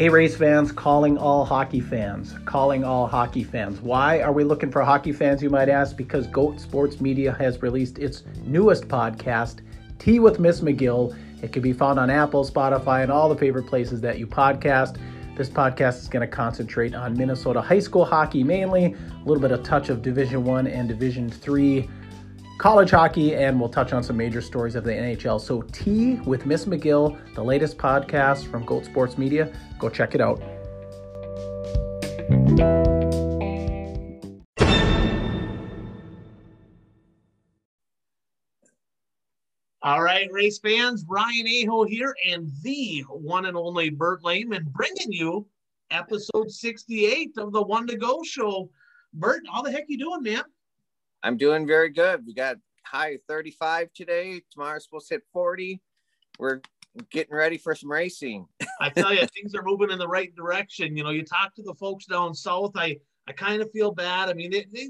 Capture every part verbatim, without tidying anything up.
Hey race fans, calling all hockey fans, calling all hockey fans. Why are we looking for hockey fans, you might ask? Because Goat Sports Media has released its newest podcast, Tea with Miss McGill. It can be found on Apple, Spotify, and all the favorite places that you podcast. This podcast is going to concentrate on Minnesota high school hockey mainly, a little bit of touch of Division One and Division Three college hockey, and we'll touch on some major stories of the N H L. So Tea with Miss McGill, the latest podcast from Goat Sports Media. Go check it out. All right, race fans, Ryan Aho here and the one and only Bert Lehman bringing you episode sixty-eight of the One to Go show. Bert, how the heck you doing, man? I'm doing very good. We got high thirty-five today. Tomorrow's supposed to hit forty. We're getting ready for some racing. I tell you, things are moving in the right direction. You know, you talk to the folks down south. I, I kind of feel bad. I mean, they, they,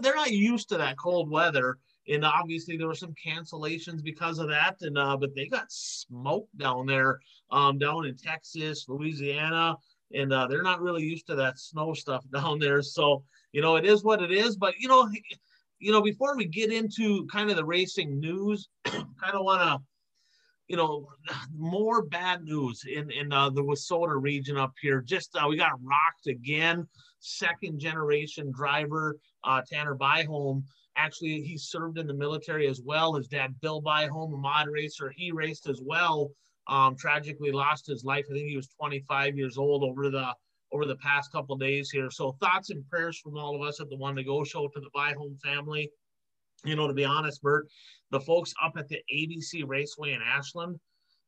they're not used to that cold weather. And obviously there were some cancellations because of that. And uh, but they got smoked down there, um, down in Texas, Louisiana. And uh, they're not really used to that snow stuff down there. So, you know, it is what it is. But, you know, you know, before we get into kind of the racing news, kind of want to, you know, more bad news in, in uh, the Wissota region up here. Just uh, we got rocked again. Second generation driver, uh, Tanner Byholm. Actually, he served in the military as well. His dad, Bill Byholm, a mod racer, he raced as well. Um, tragically lost his life. I think he was twenty-five years old over the over the past couple of days here. So thoughts and prayers from all of us at the One to Go show to the Byholm family. You know, to be honest, Bert, the folks up at the A B C Raceway in Ashland,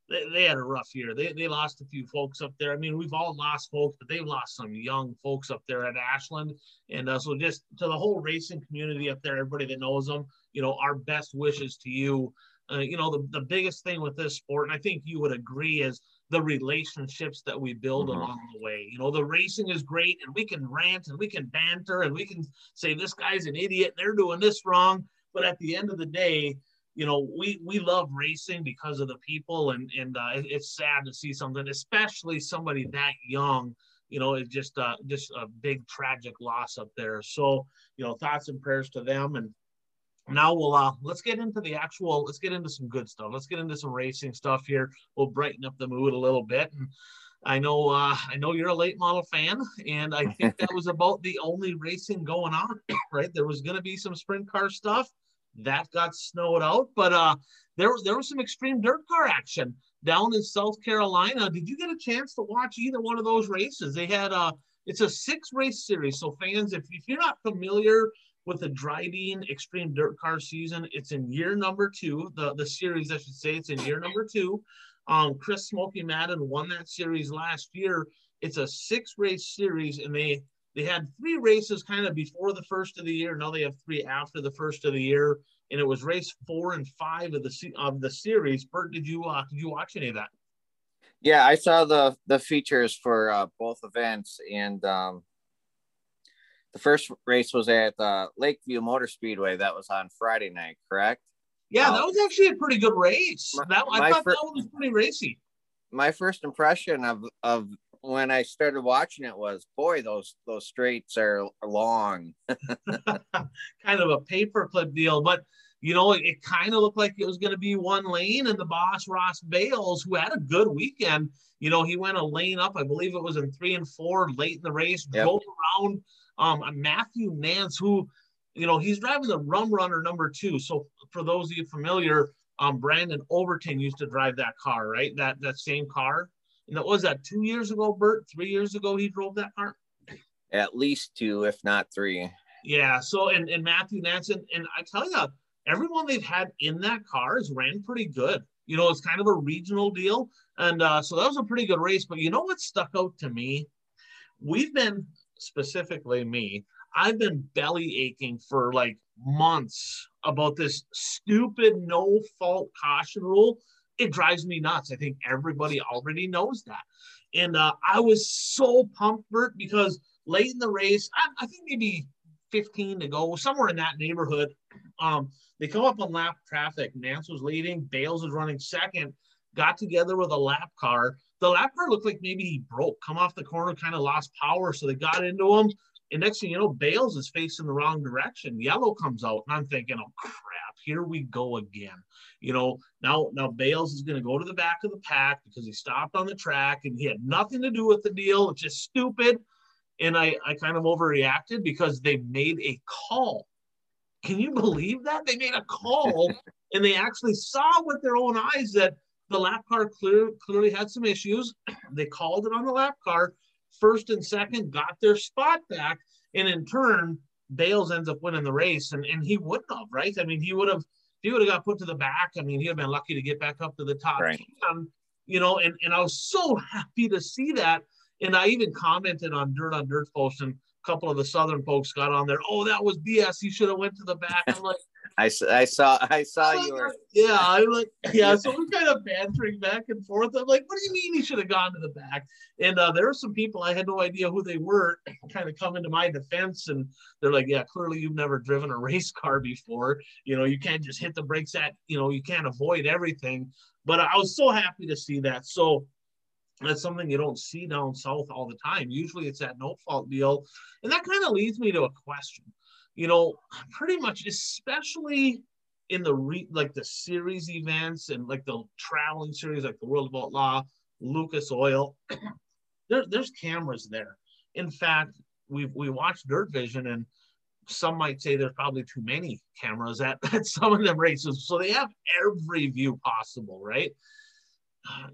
they, they had a rough year. They they lost a few folks up there. I mean, we've all lost folks, but they've lost some young folks up there at Ashland. And uh, so just to the whole racing community up there, everybody that knows them, you know, our best wishes to you. Uh, you know, the, the biggest thing with this sport, and I think you would agree, is the relationships that we build mm-hmm. along the way. You know, the racing is great, and we can rant, and we can banter, and we can say, this guy's an idiot, they're doing this wrong. But at the end of the day, you know, we, we love racing because of the people, and, and uh, it's sad to see something, especially somebody that young. You know, it's just, uh, just a big tragic loss up there. So, you know, thoughts and prayers to them. And now we'll uh, let's get into the actual. Let's get into some good stuff. Let's get into some racing stuff here. We'll brighten up the mood a little bit. And I know, uh, I know you're a late model fan, and I think that was about the only racing going on, right? There was going to be some sprint car stuff that got snowed out, but uh, there was there was some extreme dirt car action down in South Carolina. Did you get a chance to watch either one of those races? They had uh, it's a six race series. So fans, if if you're not familiar with the Dryden Extreme Dirt Car season, it's in year number two. The the series, I should say, it's in year number two. Um, Chris Smokey Madden won that series last year. It's a six-race series, and they they had three races kind of before the first of the year. Now they have three after the first of the year, and it was race four and five of the of the series. Bert, did you uh, did you watch any of that? Yeah, I saw the the features for uh, both events, and. Um... The first race was at uh, Lakeview Motor Speedway. That was on Friday night, correct? Yeah, um, that was actually a pretty good race. My, that, I thought fir- that one was pretty racy. My first impression of of when I started watching it was, boy, those those straights are long. Kind of a paperclip deal. But, you know, it, it kind of looked like it was going to be one lane. And the boss, Ross Bales, who had a good weekend, you know, he went a lane up. I believe it was in three and four late in the race, yep. Drove around. Um, Matthew Nance, who, you know, he's driving the Rum Runner number two. So for those of you familiar, um, Brandon Overton used to drive that car, right? That that same car. And that was that two years ago, Bert, three years ago he drove that car? At least two, if not three. Yeah. So and, and Matthew Nance, and, and I tell you, everyone they've had in that car has ran pretty good. You know, it's kind of a regional deal. And uh, so that was a pretty good race. But you know what stuck out to me? We've been... specifically me, I've been belly aching for like months about this stupid no fault caution rule. It drives me nuts. I think everybody already knows that. And uh, I was so pumped, Bert, because late in the race, I, I think maybe fifteen to go, somewhere in that neighborhood, um, they come up on lap traffic. Nance was leading, Bales is running second. got together with a lap car. The lap car looked like maybe he broke, come off the corner, kind of lost power, so they got into him. And next thing you know, Bales is facing the wrong direction. Yellow comes out, and I'm thinking, oh, crap, here we go again. You know, now, now Bales is going to go to the back of the pack because he stopped on the track, and he had nothing to do with the deal. It's just stupid. And I, I kind of overreacted because they made a call. Can you believe that? They made a call, and they actually saw with their own eyes that the lap car clear, clearly had some issues. They called it on the lap car. First and second got their spot back, and in turn, Bales ends up winning the race, and, and he wouldn't have, right? I mean, he would have he would have got put to the back. I mean, he would have been lucky to get back up to the top. Right. Um, you know, and, and I was so happy to see that, and I even commented on Dirt on Dirt's post, and a couple of the Southern folks got on there, oh, that was B S. He should have went to the back. I'm like, I, I saw I saw so your yeah I'm like yeah so we're kind of bantering back and forth. I'm like, what do you mean he should have gone to the back? And uh, there were some people, I had no idea who they were, kind of come into my defense, and they're like, yeah, clearly you've never driven a race car before, you know, you can't just hit the brakes at, you know, you can't avoid everything. But I was so happy to see that. So that's something you don't see down south all the time. Usually it's that no fault deal, and that kind of leads me to a question. You know, pretty much, especially in the re, like the series events and like the traveling series, like the World of Outlaw, Lucas Oil, there, there's cameras there. In fact, we've we watched Dirt Vision, and some might say there's probably too many cameras at, at some of them races. So they have every view possible, right? Uh,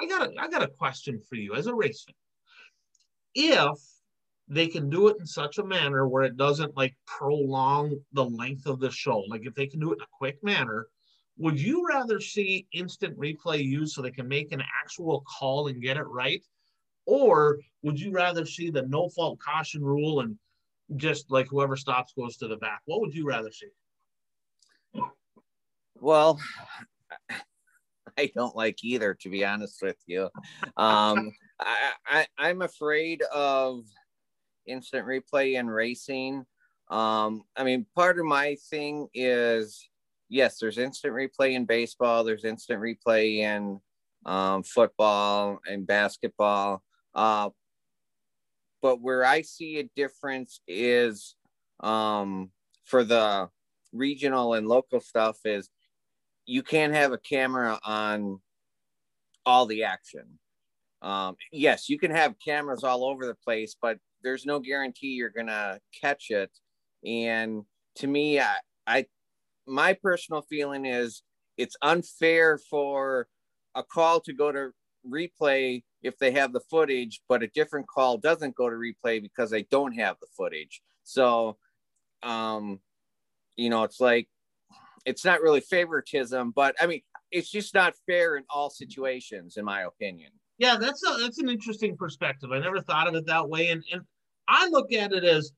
I got a, I got a question for you as a race fan. If they can do it in such a manner where it doesn't like prolong the length of the show, like if they can do it in a quick manner, would you rather see instant replay used so they can make an actual call and get it right? Or would you rather see the no fault caution rule and just like whoever stops goes to the back? What would you rather see? Well, I don't like either, to be honest with you. Um, I, I, I'm afraid of instant replay in racing. um I mean, part of my thing is, yes, there's instant replay in baseball, there's instant replay in um football and basketball, uh but where I see a difference is um for the regional and local stuff is you can't have a camera on all the action. Um yes, you can have cameras all over the place, but there's no guarantee you're going to catch it. And to me, I, I, my personal feeling is it's unfair for a call to go to replay if they have the footage, but a different call doesn't go to replay because they don't have the footage. So, um, you know, it's like, it's not really favoritism, but I mean, it's just not fair in all situations, in my opinion. Yeah, that's a, that's an interesting perspective. I never thought of it that way. And, and I look at it as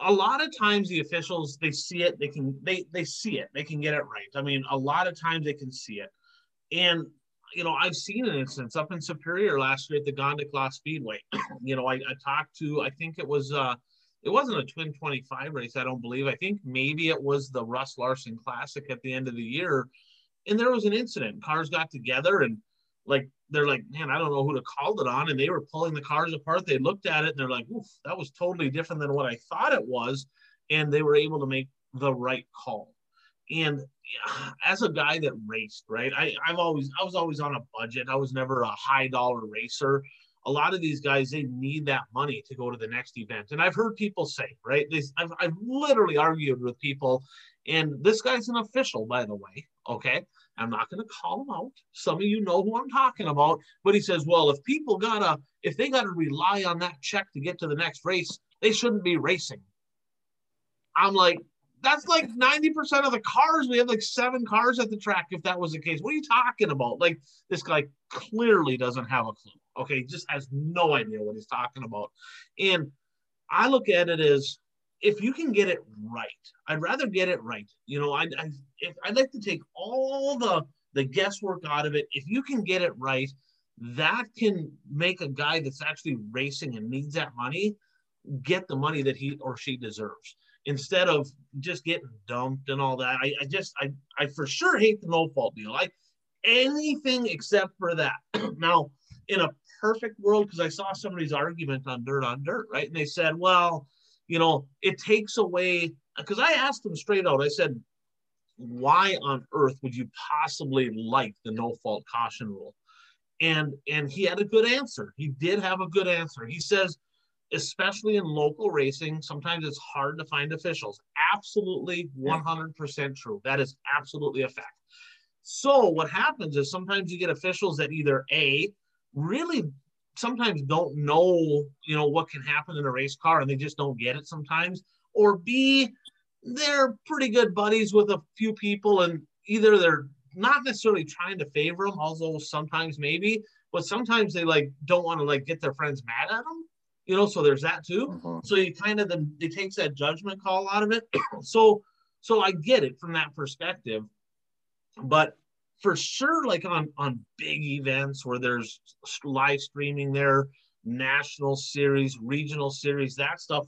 a lot of times the officials, they see it, they can, they, they see it, they can get it right. I mean, a lot of times they can see it. And, you know, I've seen an instance up in Superior last year at the Gondik Law Speedway. You know, I, I talked to, I think it was, uh, it wasn't a twin twenty-five race, I don't believe. I think maybe it was the Ross Larson Classic at the end of the year. And there was an incident. Cars got together and like, they're like, man, I don't know who to call it on. And they were pulling the cars apart. They looked at it and they're like, oof, that was totally different than what I thought it was. And they were able to make the right call. And as a guy that raced, right, I, I've always, I was always on a budget. I was never a high dollar racer. A lot of these guys, they need that money to go to the next event. And I've heard people say, right, they, I've, I've literally argued with people. And this guy's an official, by the way, okay? I'm not going to call him out. Some of you know who I'm talking about. But he says, well, if people got to, if they got to rely on that check to get to the next race, they shouldn't be racing. I'm like, that's like ninety percent of the cars. We have like seven cars at the track if that was the case. What are you talking about? Like, this guy clearly doesn't have a clue. Okay, he just has no idea what he's talking about. And I look at it as, if you can get it right, I'd rather get it right. You know, I, I, if, I'd like to take all the, the guesswork out of it. If you can get it right, that can make a guy that's actually racing and needs that money get the money that he or she deserves, instead of just getting dumped and all that. I, I just, I, I for sure hate the no fault deal. I, anything except for that. Now, in a perfect world, because I saw somebody's argument on Dirt on Dirt, right? And they said, well, you know, it takes away, because I asked them straight out, I said, why on earth would you possibly like the no-fault caution rule? And, and he had a good answer. He did have a good answer. He says, especially in local racing, sometimes it's hard to find officials. Absolutely one hundred percent true. That is absolutely a fact. So what happens is sometimes you get officials that either A, really sometimes don't know, you know, what can happen in a race car, and they just don't get it sometimes, or B, they're pretty good buddies with a few people, and either they're not necessarily trying to favor them, although sometimes maybe, but sometimes they like don't want to like get their friends mad at them, you know, so there's that too. Uh-huh. So you kind of, the, it takes that judgment call out of it. so, so I get it from that perspective, but for sure, like on, on big events where there's live streaming there, national series, regional series, that stuff,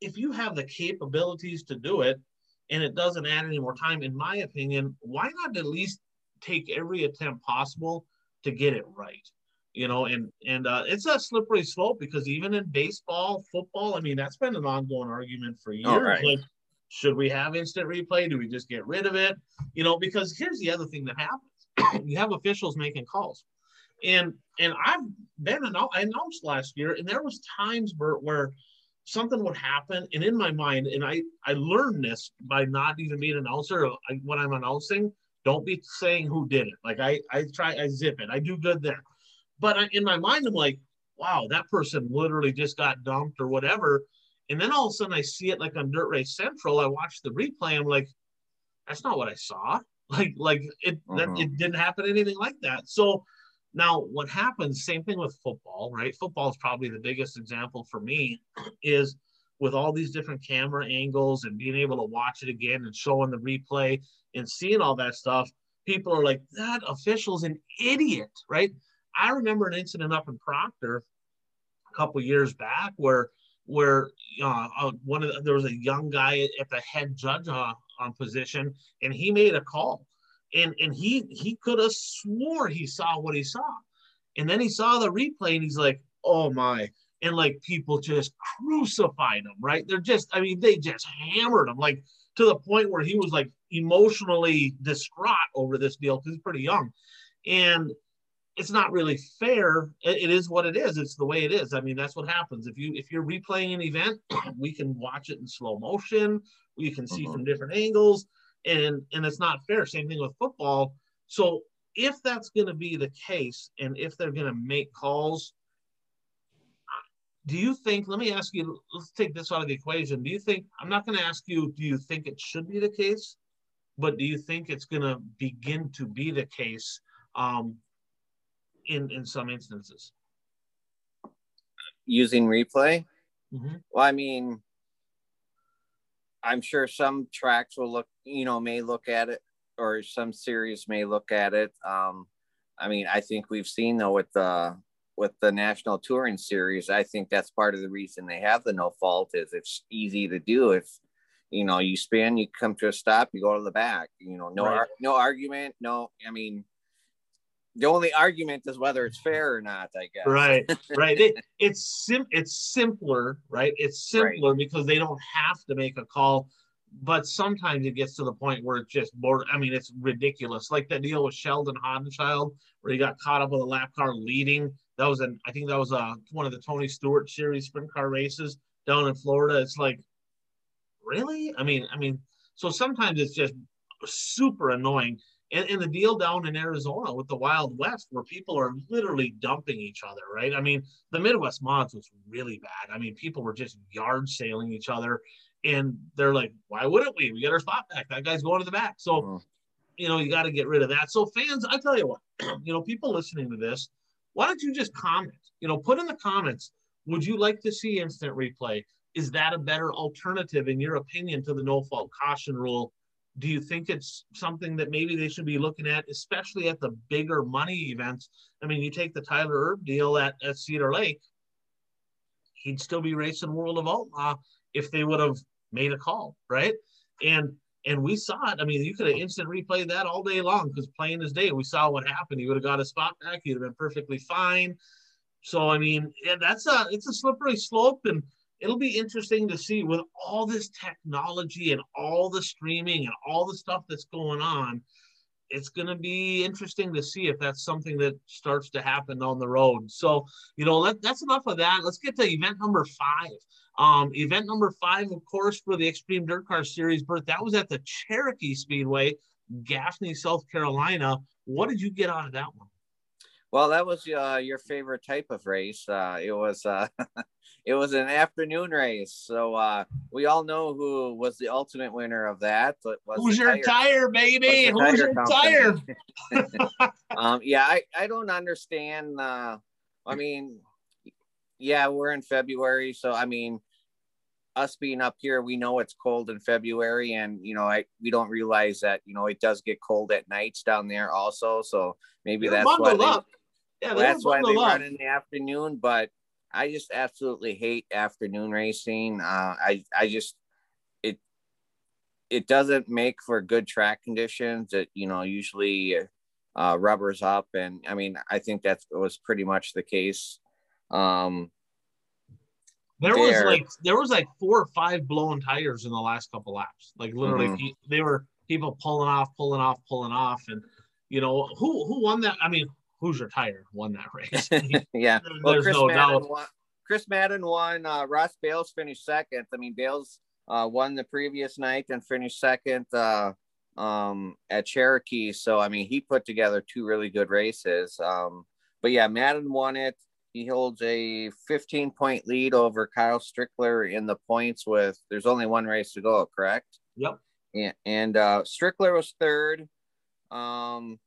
if you have the capabilities to do it and it doesn't add any more time, in my opinion, why not at least take every attempt possible to get it right? You know, and, and uh, it's a slippery slope, because even in baseball, football, I mean, that's been an ongoing argument for years. Right. Like, should we have instant replay? Do we just get rid of it? You know, because here's the other thing that happens. You have officials making calls. And, and I've been annou- I announced last year, and there was times, Bert, where something would happen, and in my mind, and I, I learned this by not even being an announcer, I, when I'm announcing, don't be saying who did it. Like, I, I try, I zip it. I do good there. But I, in my mind, I'm like, wow, that person literally just got dumped or whatever. And then all of a sudden I see it like on Dirt Race Central. I watch the replay. I'm like, that's not what I saw. Like, like it, uh-huh. that, it didn't happen anything like that. So now what happens, same thing with football, right? Football is probably the biggest example for me, is with all these different camera angles and being able to watch it again and showing the replay and seeing all that stuff, people are like, that official's an idiot, right? I remember an incident up in Proctor a couple years back where where uh, one of the, there was a young guy at the head judge uh, on position, and he made a call. And and he he could have swore he saw what he saw, and then he saw the replay, and he's like, "Oh my!" And like people just crucified him, right? They're just, I mean, they just hammered him, like to the point where he was like emotionally distraught over this deal because he's pretty young, and it's not really fair. It, it is what it is. It's the way it is. I mean, that's what happens if you if you're replaying an event. We can watch it in slow motion. We can see uh-huh. from different angles. And and it's not fair. Same thing with football. So if that's going to be the case, and if they're going to make calls, do you think, let me ask you, let's take this out of the equation. Do you think, I'm not going to ask you, do you think it should be the case? But do you think it's going to begin to be the case um, in, in some instances? Using replay? Mm-hmm. Well, I mean, I'm sure some tracks will look, you know, may look at it, or some series may look at it. Um, I mean, I think we've seen though with the with the National Touring Series, I think that's part of the reason they have the no fault, is it's easy to do. If, you know, you spin, you come to a stop, you go to the back, you know, no, right. ar- no argument. No, I mean, the only argument is whether it's fair or not, I guess. Right, right. It, it's sim- It's simpler, right? It's simpler right. because they don't have to make a call. But sometimes it gets to the point where it's just more, I mean, it's ridiculous. Like that deal with Sheldon Hodenschild, where he got caught up with a lap car leading. That was an, I think that was a, one of the Tony Stewart series sprint car races down in Florida. It's like, really? I mean, I mean, so sometimes it's just super annoying. And, and the deal down in Arizona with the Wild West, where people are literally dumping each other, right? I mean, the Midwest Mods was really bad. I mean, people were just yard sailing each other. And they're like, why wouldn't we? We get our spot back. That guy's going to the back. So, mm-hmm. you know, you got to get rid of that. So fans, I tell you what, you know, people listening to this, why don't you just comment? You know, put in the comments, would you like to see instant replay? Is that a better alternative, in your opinion, to the no-fault caution rule? Do you think it's something that maybe they should be looking at, especially at the bigger money events? I mean, you take the Tyler Erb deal at, at Cedar Lake, he'd still be racing World of Outlaw if they would have made a call, right? And And we saw it. I mean, you could have instant replayed that all day long, because plain as day, we saw what happened. He would have got a spot back. He'd have been perfectly fine. So, I mean, yeah, that's a, it's a slippery slope, and it'll be interesting to see with all this technology and all the streaming and all the stuff that's going on. It's going to be interesting to see if that's something that starts to happen on the road. So, you know, let, that's enough of that. Let's get to event number five. Um, event number five, of course, for the Extreme Dirt Car Series, Bert, that was at the Cherokee Speedway, Gaffney, South Carolina. What did you get out of that one? Well, that was uh, your favorite type of race. Uh, it was uh, it was an afternoon race. So uh, we all know who was the ultimate winner of that. It was Who's your tire, tire baby? Who's your tire? um, yeah, I, I don't understand. Uh, I mean, yeah, we're in February. So, I mean, us being up here, we know it's cold in February. And, you know, I we don't realize that, you know, it does get cold at nights down there also. So maybe You're that's why they, Yeah, that's why they run in the afternoon, but I just absolutely hate afternoon racing. Uh, I I just it it doesn't make for good track conditions. It you know usually uh, rubbers up, and I mean I think that was pretty much the case. Um, there, there was like there was like four or five blown tires in the last couple laps. Like literally, mm-hmm. they were people pulling off, pulling off, pulling off, and you know who who won that? I mean. Hoosier Tire won that race. yeah. There's well, Chris, no Madden doubt. Won, Chris Madden won. Uh, Ross Bales finished second. I mean, Bales uh, won the previous night and finished second uh, um, at Cherokee. So, I mean, he put together two really good races. Um, but, yeah, Madden won it. He holds a fifteen-point lead over Kyle Strickler in the points with – there's only one race to go, correct? Yep. And, and uh, Strickler was third. Um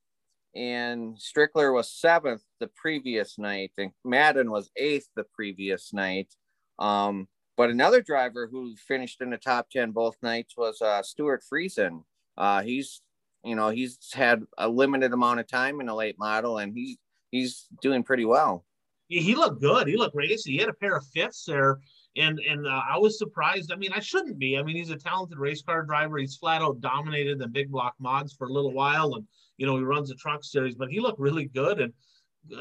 And Strickler was seventh the previous night, and Madden was eighth the previous night. Um, but another driver who finished in the top ten both nights was uh, Stuart Friesen. Uh, he's, you know, he's had a limited amount of time in a late model, and he he's doing pretty well. Yeah, he looked good. He looked racy. He had a pair of fifths there, and and uh, I was surprised. I mean, I shouldn't be. I mean, he's a talented race car driver. He's flat out dominated the big block mods for a little while, and. You know, he runs the truck series, but he looked really good. And,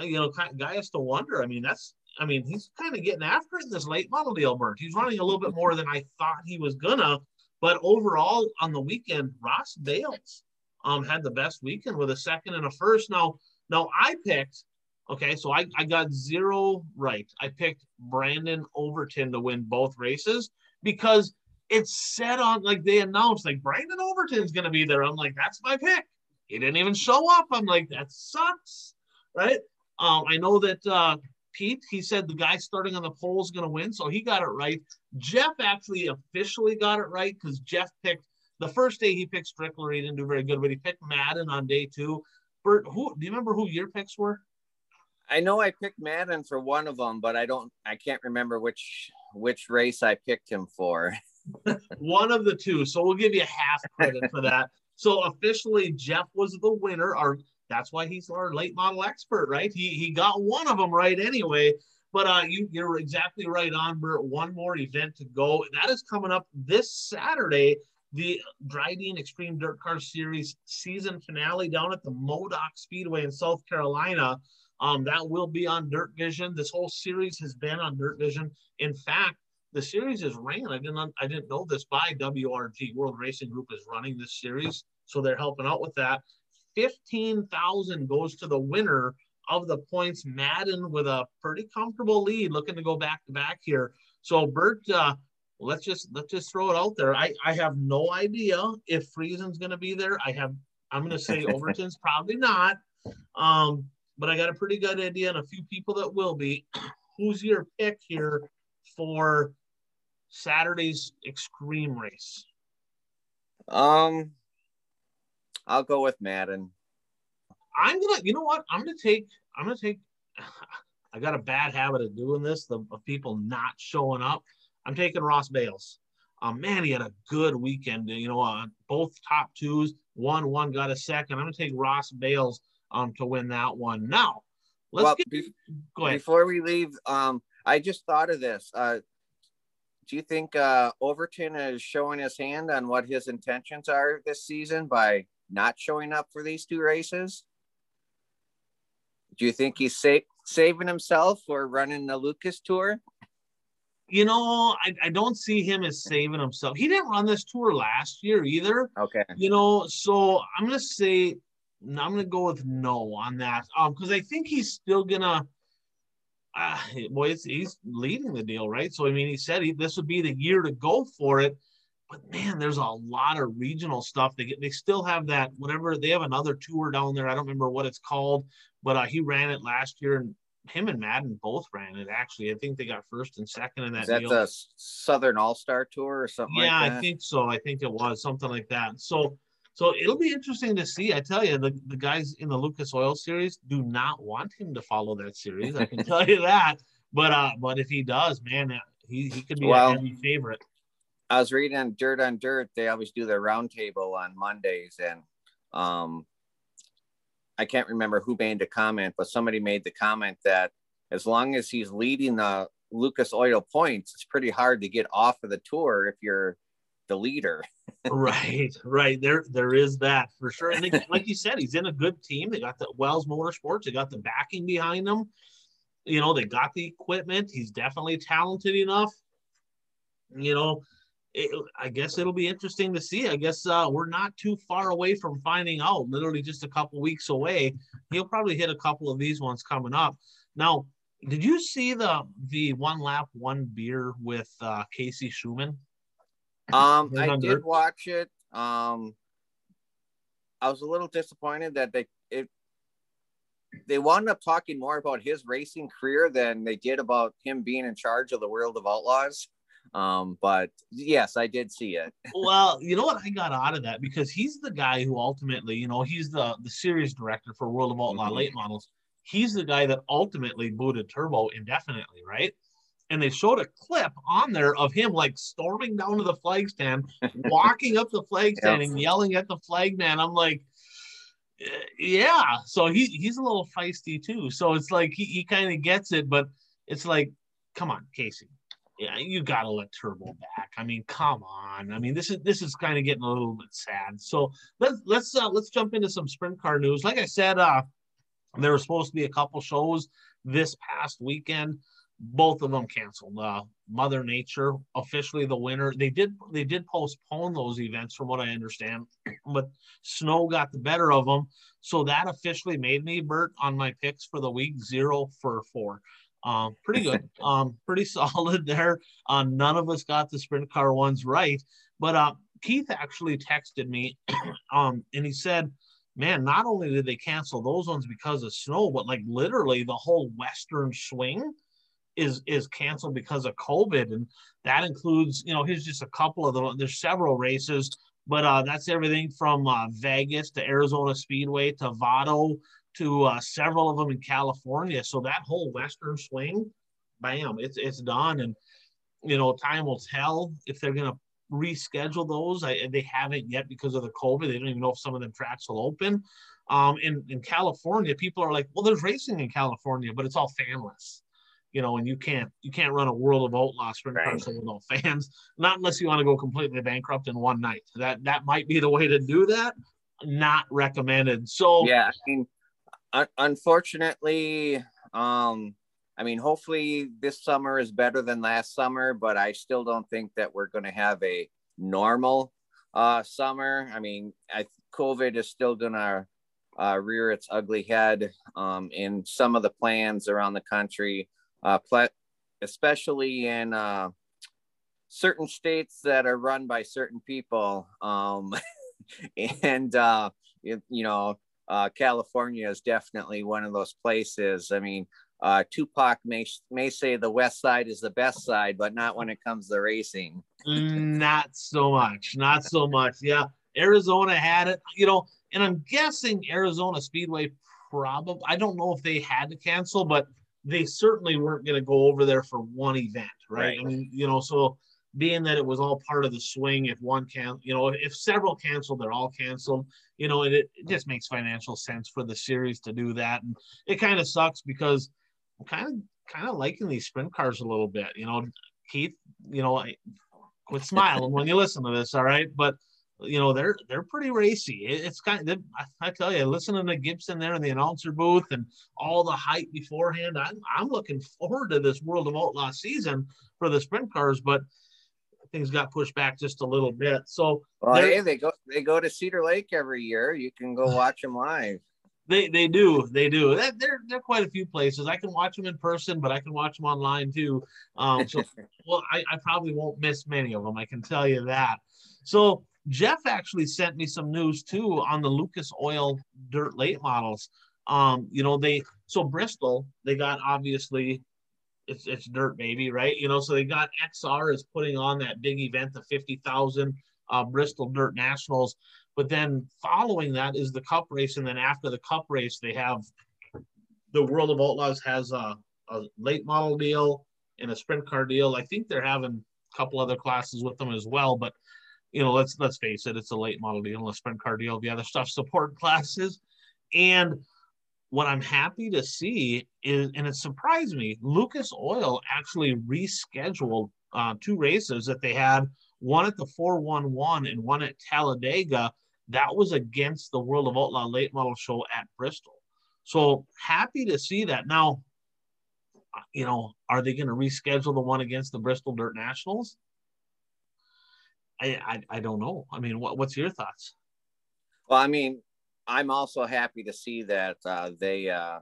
you know, guy has to wonder. I mean, that's, I mean, he's kind of getting after it in this late model deal, Bert. He's running a little bit more than I thought he was gonna. But overall, on the weekend, Ross Bales um, had the best weekend with a second and a first. Now, now I picked, okay, so I, I got zero right. I picked Brandon Overton to win both races because it's set on, like they announced, like Brandon Overton's going to be there. I'm like, that's my pick. He didn't even show up. I'm like, that sucks, right? Um, I know that uh, Pete, he said the guy starting on the pole is going to win, so he got it right. Jeff actually officially got it right because Jeff picked, the first day he picked Strickler, he didn't do very good, but he picked Madden on day two. Bert, who, do you remember who your picks were? I know I picked Madden for one of them, but I don't, I can't remember which which race I picked him for. One of the two, so we'll give you half credit for that. So officially, Jeff was the winner. Or that's why he's our late model expert, right? He he got one of them right anyway. But uh, you you're exactly right on, Bert. One more event to go. That is coming up this Saturday. The Dryden Extreme Dirt Car Series season finale down at the Modoc Speedway in South Carolina. Um, that will be on Dirt Vision. This whole series has been on Dirt Vision. In fact, the series is ran. I didn't I didn't know this. By W R G, World Racing Group is running this series, so they're helping out with that. fifteen thousand goes to the winner of the points. Madden with a pretty comfortable lead, looking to go back to back here. So Bert, uh, let's just let's just throw it out there. I I have no idea if Friesen's going to be there. I have I'm going to say Overton's probably not, um, but I got a pretty good idea and a few people that will be. Who's your pick here for Saturday's extreme race? Um, I'll go with Madden. I'm gonna, you know what? I'm gonna take. I'm gonna take. I got a bad habit of doing this, the, of people not showing up. I'm taking Ross Bales. Um, man, he had a good weekend. You know, uh, both top twos. One, one got a second. I'm gonna take Ross Bales um to win that one. Now, let's well, get. Be- go ahead. Before we leave, um. I just thought of this. Uh, do you think uh, Overton is showing his hand on what his intentions are this season by not showing up for these two races? Do you think he's sa- saving himself or running the Lucas Tour? You know, I, I don't see him as saving himself. He didn't run this tour last year either. Okay. You know, so I'm going to say, I'm going to go with no on that. Um, because I think he's still going to, uh, boy, it's, he's leading the deal, right? So, I mean, he said he, this would be the year to go for it. But, man, there's a lot of regional stuff. They get, they still have that, whatever, they have another tour down there. I don't remember what it's called, but uh, he ran it last year, and him and Madden both ran it, actually. I think they got first and second in that deal. Is that the Southern All-Star Tour or something like that? Yeah, I think so. I think it was something like that. So so it'll be interesting to see. I tell you, the, the guys in the Lucas Oil Series do not want him to follow that series. I can tell you that. But uh, but if he does, man, he, he could be well, a heavy favorite. I was reading on Dirt on Dirt. They always do their roundtable on Mondays, and um, I can't remember who made the comment, but somebody made the comment that as long as he's leading the Lucas Oil points, it's pretty hard to get off of the tour if you're the leader. Right, right. There, there is that for sure. And they, like you said, he's in a good team. They got the Wells Motorsports. They got the backing behind them. You know, they got the equipment. He's definitely talented enough. You know, it, I guess it'll be interesting to see. I guess uh, we're not too far away from finding out, literally just a couple weeks away. He'll probably hit a couple of these ones coming up. Now, did you see the the one lap, one beer with uh, Casey Schumann? Um, I did Earth? watch it. Um, I was a little disappointed that they it, they wound up talking more about his racing career than they did about him being in charge of the World of Outlaws. Um, but yes, I did see it. Well, you know what I got out of that, because he's the guy who ultimately, you know, he's the, the series director for World of Outlaw mm-hmm. Late Models. He's the guy that ultimately booted Turbo indefinitely, right? And they showed a clip on there of him like storming down to the flag stand, walking up the flag stand yep. and yelling at the flagman. I'm like, yeah. So he he's a little feisty too. So it's like he, he kind of gets it, but it's like, come on, Casey. Yeah, you got to let Turbo back. I mean, come on. I mean, this is this is kind of getting a little bit sad. So let's let's uh, let's jump into some sprint car news. Like I said, uh, there were supposed to be a couple shows this past weekend. Both of them canceled. Uh, Mother Nature officially the winner. They did they did postpone those events, from what I understand, but snow got the better of them. So that officially made me, Bert, on my picks for the week, zero for four. Um, pretty good, um, pretty solid there. Uh, none of us got the sprint car ones right, but uh, Keith actually texted me, um, and he said, "Man, not only did they cancel those ones because of snow, but like literally the whole Western swing is is canceled because of COVID, and that includes, you know, here's just a couple of the there's several races, but uh, that's everything from uh, Vegas to Arizona Speedway to Vado." to uh, several of them in California. So that whole Western swing, bam, it's it's done. And, you know, time will tell if they're going to reschedule those. I, they haven't yet because of the COVID. They don't even know if some of them tracks will open. Um, in, in California, people are like, well, there's racing in California, but it's all fanless, you know, and you can't you can't run a World of Outlaw sprint car right. with no fans, not unless you want to go completely bankrupt in one night. That, that might be the way to do that. Not recommended. So, yeah, I mean, Unfortunately, um, I mean, hopefully this summer is better than last summer, but I still don't think that we're going to have a normal uh, summer. I mean, I, COVID is still going to uh, rear its ugly head um, in some of the plans around the country, uh, pl- especially in uh, certain states that are run by certain people. Um, and, uh, it, you know, Uh, California is definitely one of those places. I mean, uh, Tupac may may say the West Side is the best side, but not when it comes to racing. Not so much. Not so much. Yeah, Arizona had it, you know, and I'm guessing Arizona Speedway probably, I don't know if they had to cancel, but they certainly weren't going to go over there for one event, right? right? I mean, you know, so being that it was all part of the swing, if one can, you know, if several canceled, they're all canceled, you know, and it, it just makes financial sense for the series to do that. And it kind of sucks because I'm kind of, kind of liking these sprint cars a little bit, you know, Keith, you know, I, quit smiling when you listen to this, all right? But, you know, they're they're pretty racy. It, it's kind of, I, I tell you, listening to Gibson there in the announcer booth and all the hype beforehand, I, I'm looking forward to this World of Outlaw season for the sprint cars, but things got pushed back just a little bit. So well, hey, they go they go to Cedar Lake every year. You can go watch them live. They they do. They do. That, they're, they're quite a few places. I can watch them in person, but I can watch them online too. Um, so, well, I, I probably won't miss many of them. I can tell you that. So Jeff actually sent me some news too on the Lucas Oil dirt late models. Um, you know, they, so Bristol, they got obviously it's, it's dirt baby, right? You know, so they got X R is putting on that big event, the fifty thousand uh, Bristol Dirt Nationals. But then following that is the Cup race. And then after the Cup race, they have the World of Outlaws has a, a late model deal and a sprint car deal. I think they're having a couple other classes with them as well. But, you know, let's let's face it, it's a late model deal, a sprint car deal, the other stuff, support classes. And what I'm happy to see is, and it surprised me, Lucas Oil actually rescheduled uh, two races that they had, one at the four one one and one at Talladega. That was against the World of Outlaw late model show at Bristol. So happy to see that. Now, you know, are they going to reschedule the one against the Bristol Dirt Nationals? I, I, I don't know. I mean, what, what's your thoughts? Well, I mean, I'm also happy to see that uh, they uh,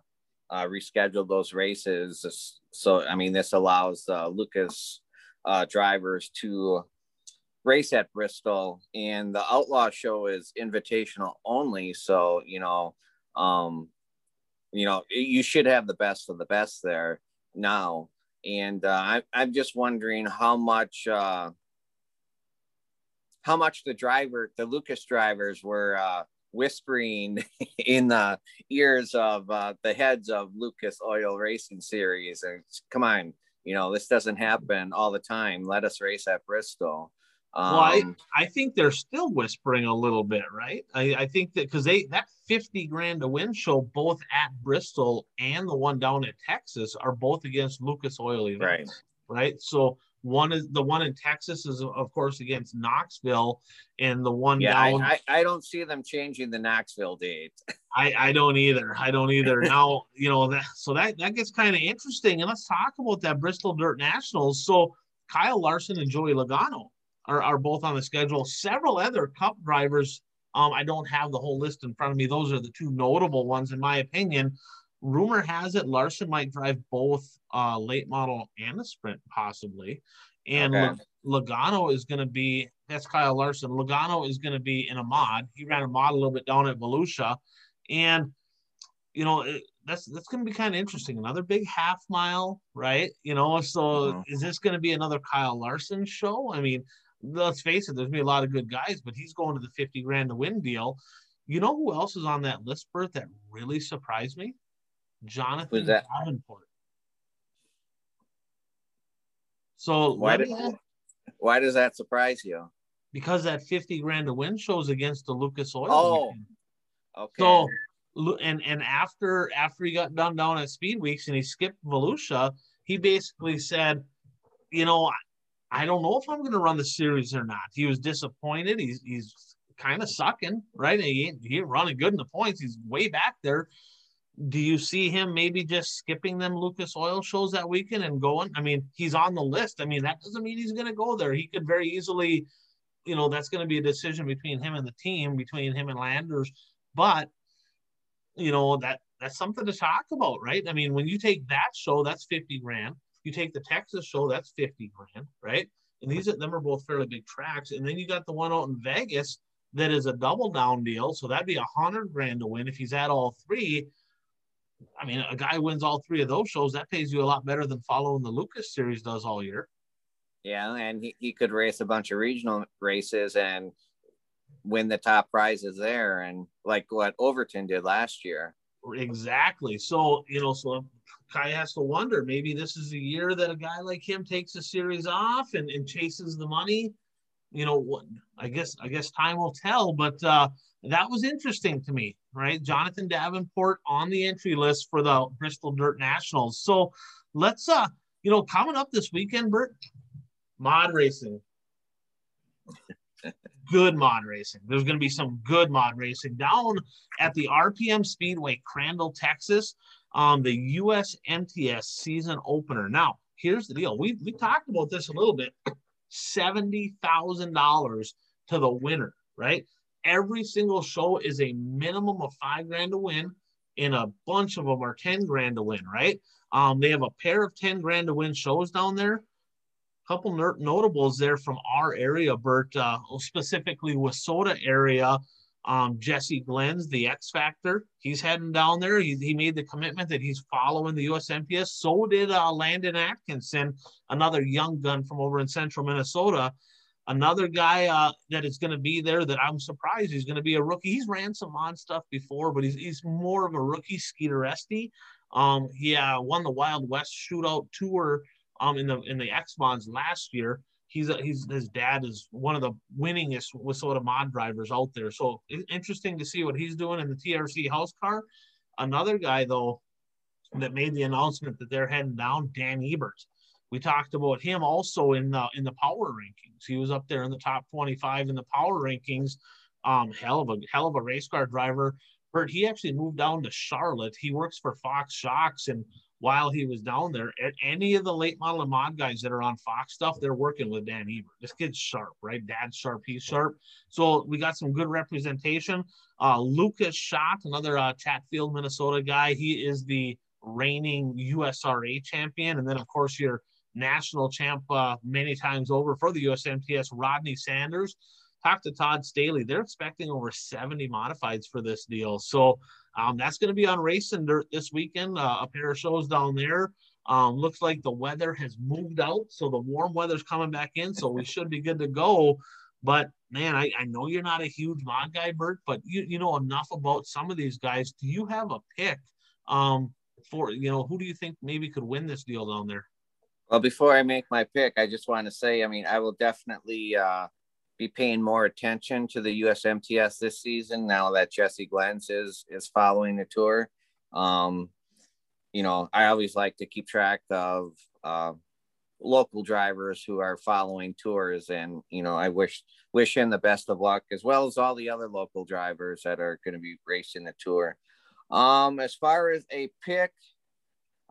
uh, rescheduled those races. So, I mean, this allows uh, Lucas uh, drivers to race at Bristol, and the Outlaw show is invitational only. So, you know, um, you know, you should have the best of the best there now. And uh, I, I'm just wondering how much, uh, how much the driver, the Lucas drivers were uh, whispering in the ears of uh, the heads of Lucas Oil Racing Series. And come on, you know, this doesn't happen all the time. Let us race at Bristol. Um, well, I, I think they're still whispering a little bit, right? I, I think that because they that fifty grand to win show, both at Bristol and the one down at Texas, are both against Lucas Oil events, right? Right? So one is the one in Texas is of course against Knoxville, and the one yeah, down. I, I, I don't see them changing the Knoxville date. I, I don't either. I don't either. Now you know that so that that gets kind of interesting, and let's talk about that Bristol Dirt Nationals. So Kyle Larson and Joey Logano Are, are both on the schedule. Several other Cup drivers. Um, I don't have the whole list in front of me. Those are the two notable ones, in my opinion. Rumor has it Larson might drive both uh, late model and a sprint, possibly. And okay. L- Logano is going to be, that's Kyle Larson. Logano is going to be in a mod. He ran a mod a little bit down at Volusia. And, you know, it, that's that's going to be kind of interesting. Another big half mile, right? You know, so oh. Is this going to be another Kyle Larson show? I mean, let's face it, there's gonna be a lot of good guys, but he's going to the fifty grand to win deal. You know who else is on that list, Bert, that really surprised me? Jonathan Davenport. So why, did, ask, why does that surprise you? Because that fifty grand to win shows against the Lucas Oil. Oh, man. Okay. So and and after after he got done down at Speed Weeks and he skipped Volusia, he basically said, you know, I don't know if I'm going to run the series or not. He was disappointed. He's he's kind of sucking, right? He ain't, he ain't running good in the points. He's way back there. Do you see him maybe just skipping them Lucas Oil shows that weekend and going? I mean, he's on the list. I mean, that doesn't mean he's going to go there. He could very easily, you know, that's going to be a decision between him and the team, between him and Landers. But, you know, that that's something to talk about, right? I mean, when you take that show, that's fifty grand. You take the Texas show, that's fifty grand, right? And these them are both fairly big tracks. And then you got the one out in Vegas that is a double down deal. So that'd be a hundred grand to win if he's at all three. I mean, a guy wins all three of those shows. That pays you a lot better than following the Lucas series does all year. Yeah, and he, he could race a bunch of regional races and win the top prizes there, and like what Overton did last year. Exactly. So, you know, so Kai has to wonder, maybe this is a year that a guy like him takes a series off and, and chases the money. You know, what I guess I guess time will tell, but uh, that was interesting to me, right? Jonathan Davenport on the entry list for the Bristol Dirt Nationals. So let's, uh, you know, coming up this weekend, Bert, mod racing. Good mod racing. There's going to be some good mod racing down at the R P M Speedway, Crandall, Texas, um, the U S M T S season opener. Now, here's the deal. We, we talked about this a little bit. seventy thousand dollars to the winner, right? Every single show is a minimum of five grand to win, and a bunch of them are ten grand to win, right? Um, they have a pair of ten grand to win shows down there. Couple notables there from our area, Bert, uh, specifically Wissota area. Um, Jesse Glenns, the X Factor, he's heading down there. He, he made the commitment that he's following the U S M T S. So did uh, Landon Atkinson, another young gun from over in central Minnesota. Another guy uh, that is going to be there that I'm surprised he's going to be a rookie. He's ran some mod stuff before, but he's, he's more of a rookie, Skeeter Esty. Um, he uh, won the Wild West shootout tour Um, in the in the X Mons last year. He's a, he's his dad is one of the winningest Wissota mod drivers out there. So it's interesting to see what he's doing in the T R C house car. Another guy though that made the announcement that they're heading down, Dan Ebert. We talked about him also in the in the power rankings. He was up there in the top twenty-five in the power rankings. Um, hell of a hell of a race car driver. Bert, he actually moved down to Charlotte. He works for Fox Shocks, and while he was down there, at any of the late model and mod guys that are on Fox stuff, they're working with Dan Ebert. This kid's sharp, right? Dad's sharp, he's sharp. So we got some good representation. Uh, Lucas Schott, another uh, Chatfield, Minnesota guy. He is the reigning U S R A champion. And then, of course, your national champ uh, many times over for the U S M T S, Rodney Sanders. Talk to Todd Staley. They're expecting over seventy modifieds for this deal. So um, that's going to be on Racing Dirt this weekend, uh, a pair of shows down there. Um, looks like the weather has moved out, so the warm weather's coming back in, so we should be good to go. But, man, I, I know you're not a huge mod guy, Bert, but you, you know enough about some of these guys. Do you have a pick um, for, you know, who do you think maybe could win this deal down there? Well, before I make my pick, I just want to say, I mean, I will definitely uh... – be paying more attention to the U S M T S this season now that Jesse Glenns is is following the tour. Um, you know, I always like to keep track of uh, local drivers who are following tours, and you know, I wish wish him the best of luck, as well as all the other local drivers that are going to be racing the tour. Um, as far as a pick,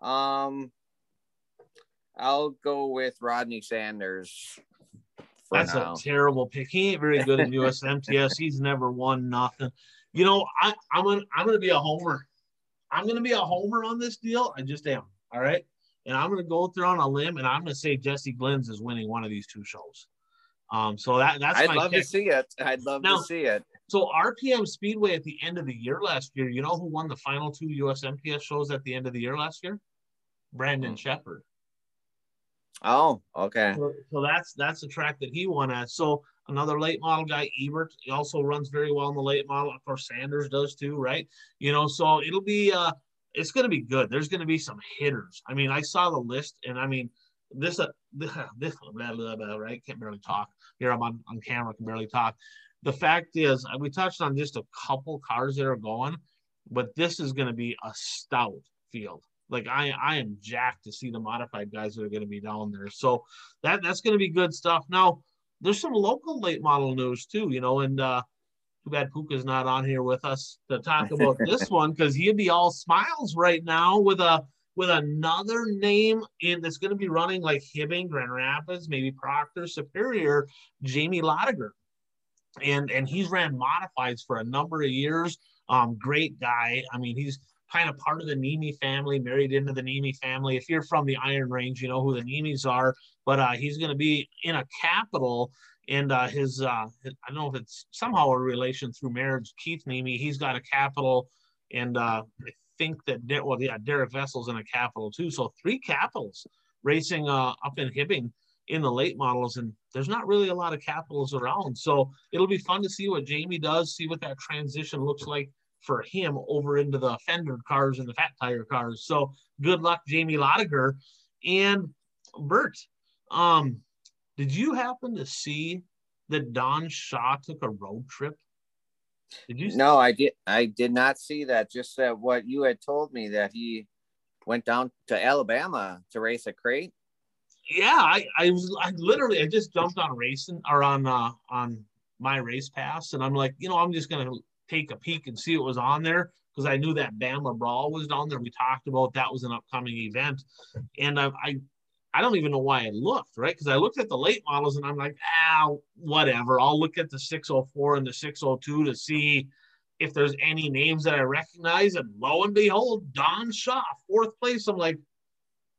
um, I'll go with Rodney Sanders. That's now. A terrible pick. He ain't very good at U S M T S. He's never won nothing. You know, I, I'm gonna I'm gonna be a homer. I'm gonna be a homer on this deal. I just am. All right, and I'm gonna go through on a limb, and I'm gonna say Jesse Glenns is winning one of these two shows. Um, so that that's I'd my love pick. to see it. I'd love now, to see it. So R P M Speedway at the end of the year last year. You know who won the final two U S M T S shows at the end of the year last year? Brandon mm-hmm. Shepard. Oh, okay. So, so that's that's the track that he won at. So another late model guy, Ebert, he also runs very well in the late model. Of course, Sanders does too, right? You know, so it'll be uh, it's going to be good. There's going to be some hitters. I mean, I saw the list, and I mean, this uh, this blah, blah, blah, right? Can't barely talk here. I'm on, on camera, can barely talk. The fact is, we touched on just a couple cars that are going, but this is going to be a stout field. Like I, I am jacked to see the modified guys that are going to be down there. So that that's going to be good stuff. Now, there's some local late model news too, you know, and uh, too bad Puka's not on here with us to talk about this one, because he'd be all smiles right now with a with another name in that's going to be running like Hibbing, Grand Rapids, maybe Proctor, Superior, Jamie Lottiger. And and he's ran modifieds for a number of years. Um, great guy. I mean, he's kind of part of the Nemi family, married into the Nemi family. If you're from the Iron Range, you know who the Nemis are, but uh, he's going to be in a capital, and uh, his, uh, his, I don't know if it's somehow a relation through marriage, Keith Nemi, he's got a capital, and uh, I think that, De- well, yeah, Derek Vessel's in a capital too. So three capitals racing uh, up in Hibbing in the late models, and there's not really a lot of capitals around. So it'll be fun to see what Jamie does, see what that transition looks like for him over into the fender cars and the fat tire cars. So good luck, Jamie Lottiger. And Bert, um, did you happen to see that Don Shaw took a road trip? Did you? No, I did. I did not see that. Just that what you had told me, that he went down to Alabama to race a crate. yeah, I, I was I literally, I just jumped on racing or on, uh, on my race pass. And I'm like, you know, I'm just going to take a peek and see what was on there. Cause I knew that Bama Brawl was down there. We talked about that was an upcoming event. And I, I, I don't even know why I looked, right? Cause I looked at the late models and I'm like, ah, whatever. I'll look at the six oh four and the six oh two to see if there's any names that I recognize. And lo and behold, Don Shaw, fourth place. I'm like,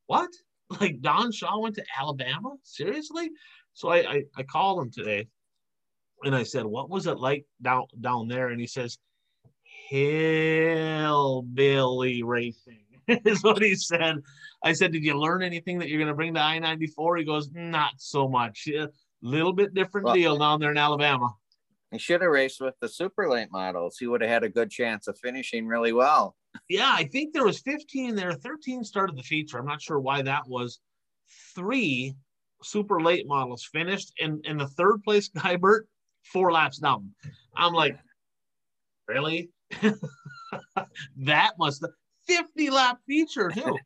what? Like Don Shaw went to Alabama? Seriously? So I, I, I called him today and I said, what was it like down, down there? And he says, hillbilly racing is what he said. I said, did you learn anything that you're going to bring to I ninety-four? He goes, not so much. A little bit different well, deal down there in Alabama. He should have raced with the super late models. He would have had a good chance of finishing really well. Yeah, I think there was fifteen there. thirteen started the feature. I'm not sure why that was. Three super late models finished, and, and the third place guy, Bert, four laps down. I'm like, really? That must have fifty lap feature too.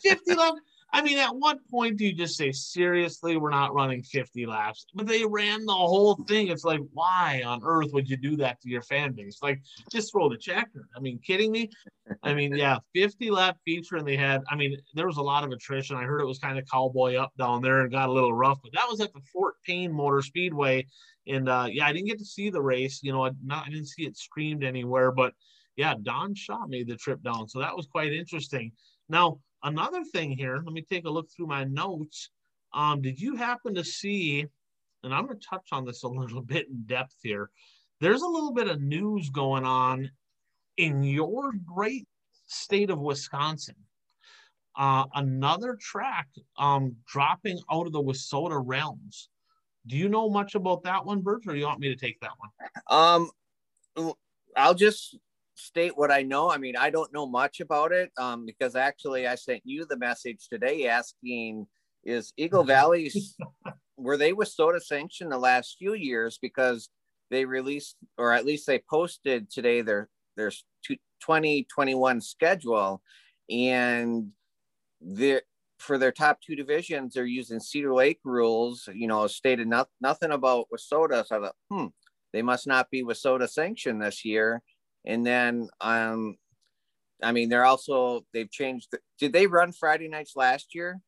fifty lap. I mean, at what point do you just say, seriously, we're not running fifty laps? But they ran the whole thing. It's like, why on earth would you do that to your fan base? Like, just throw the checker. I mean, kidding me? I mean, yeah, fifty lap feature, and they had, I mean, there was a lot of attrition. I heard it was kind of cowboy up down there and got a little rough, but that was at the fourteen Motor Speedway. And, uh, yeah, I didn't get to see the race. You know, I, not, I didn't see it streamed anywhere, but, yeah, Don Shaw made the trip down. So that was quite interesting. Now, another thing here, let me take a look through my notes. Um, did you happen to see, and I'm going to touch on this a little bit in depth here, there's a little bit of news going on in your great state of Wisconsin. Uh, another track um, dropping out of the Wissota realms. Do you know much about that one, Bert, or do you want me to take that one? Um, I'll just state what I know. I mean, I don't know much about it um, because actually I sent you the message today asking, is Eagle Valley's, were they Wissota sanctioned the last few years? Because they released, or at least they posted today, their, their twenty twenty-one schedule. And the, for their top two divisions, they're using Cedar Lake rules, you know, stated not, nothing about Wissota. So I thought, hmm, they must not be Wissota sanctioned this year. And then, um, I mean, they're also, they've changed. The, did they run Friday nights last year?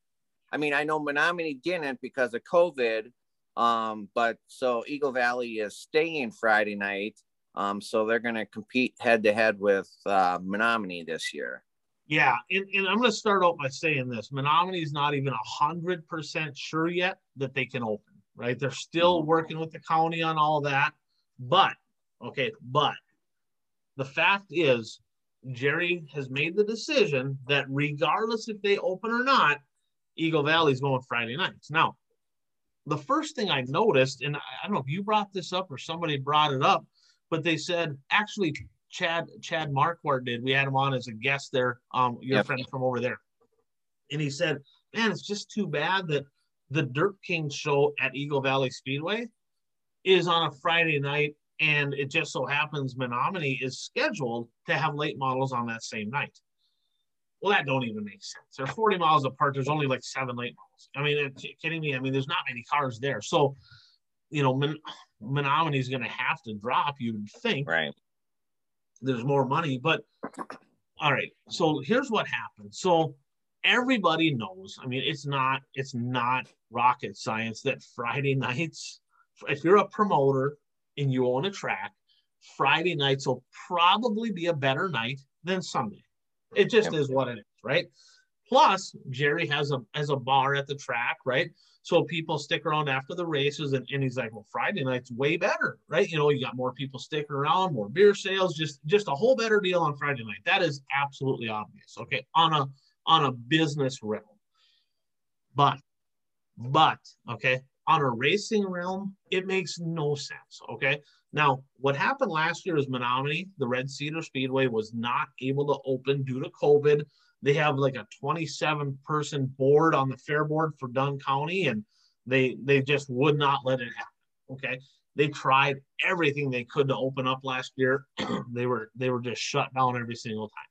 I mean, I know Menominee didn't because of COVID, um, but so Eagle Valley is staying Friday night. Um, so they're going to compete head to head with uh, Menominee this year. Yeah. And, and I'm going to start out by saying this. Menominee's not even one hundred percent sure yet that they can open, right? They're still working with the county on all that. But, okay, but. The fact is, Jerry has made the decision that regardless if they open or not, Eagle Valley's going Friday nights. Now, the first thing I noticed, and I don't know if you brought this up or somebody brought it up, but they said, actually, Chad Chad Marquardt did. We had him on as a guest there, um, your yep. friend from over there. And he said, man, it's just too bad that the Dirt King show at Eagle Valley Speedway is on a Friday night. And it just so happens Menominee is scheduled to have late models on that same night. Well, that don't even make sense. They're forty miles apart. There's only like seven late models. I mean, are you kidding me? I mean, there's not many cars there. So, you know, Men- Menominee is going to have to drop, you would think. Right. There's more money. But, all right. So, here's what happened. So, everybody knows. I mean, it's not, it's not rocket science that Friday nights, if you're a promoter, and you own a track, Friday nights will probably be a better night than Sunday. It just is what it is, right? Plus, Jerry has a has a bar at the track, right? So people stick around after the races, and, and he's like, well, Friday night's way better, right? You know, you got more people sticking around, more beer sales, just, just a whole better deal on Friday night. That is absolutely obvious, okay, on a, on a business realm. But, but, okay, on a racing realm, it makes no sense, okay? Now, what happened last year is Menominee, the Red Cedar Speedway, was not able to open due to COVID. They have like a twenty-seven person board on the fair board for Dunn County, and they they just would not let it happen, okay? They tried everything they could to open up last year. they were they were just shut down every single time.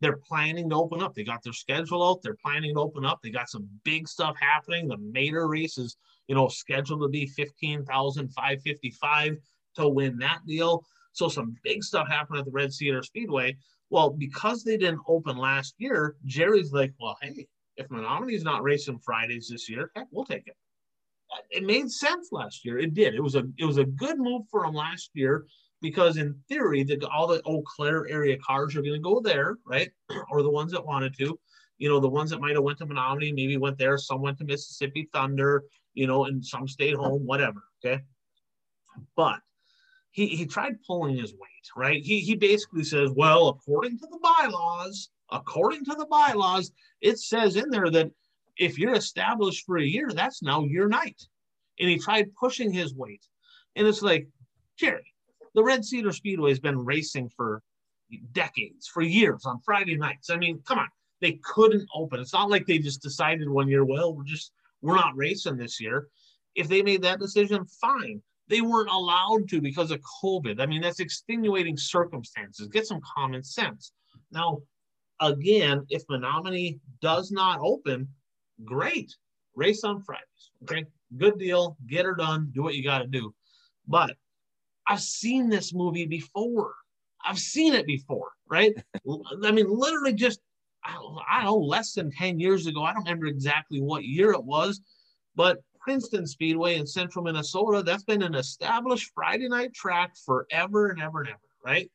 They're planning to open up. They got their schedule out. They're planning to open up. They got some big stuff happening. The Mater race is, you know, scheduled to be fifteen thousand five hundred fifty-five to win that deal. So some big stuff happened at the Red Cedar Speedway. Well, because they didn't open last year, Jerry's like, well, hey, if Menominee's not racing Fridays this year, heck, we'll take it. It made sense last year. It did. It was a it was a good move for them last year because, in theory, the, all the Eau Claire area cars are going to go there, right? Or the ones that wanted to. You know, the ones that might have went to Menominee maybe went there. Some went to Mississippi Thunder, you know, and some stayed home, whatever, okay? But he, he tried pulling his weight, right? He, he basically says, well, according to the bylaws, according to the bylaws, it says in there that if you're established for a year, that's now your night. And he tried pushing his weight. And it's like, Jerry, the Red Cedar Speedway has been racing for decades, for years on Friday nights. I mean, come on. They couldn't open. It's not like they just decided one year, well, we're just, we're not racing this year. If they made that decision, fine. They weren't allowed to because of COVID. I mean, that's extenuating circumstances. Get some common sense. Now, again, if Menominee does not open, great. Race on Fridays. Okay. Good deal. Get her done. Do what you got to do. But I've seen this movie before. I've seen it before, right? I mean, literally just, I don't, I don't know, less than ten years ago. I don't remember exactly what year it was, but Princeton Speedway in central Minnesota, that's been an established Friday night track forever and ever and ever, right?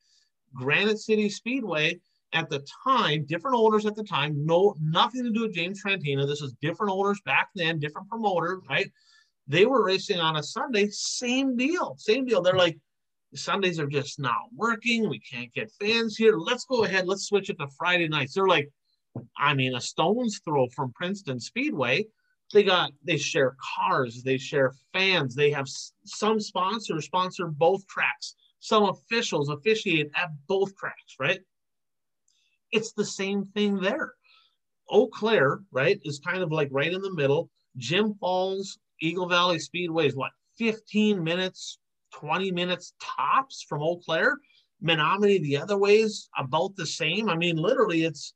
Granite City Speedway, at the time, different owners at the time, no, nothing to do with James Trantina. This is different owners back then, different promoters, right? They were racing on a Sunday, same deal, same deal. They're like, Sundays are just not working. We can't get fans here. Let's go ahead. Let's switch it to Friday nights. They're like, I mean, a stone's throw from Princeton Speedway. They got, they share cars, they share fans. They have some sponsors sponsor both tracks. Some officials officiate at both tracks, right? It's the same thing there. Eau Claire, right, is kind of like right in the middle. Jim Falls, Eagle Valley Speedway is what, fifteen minutes, twenty minutes tops from Eau Claire. Menominee the other way is about the same. I mean, literally it's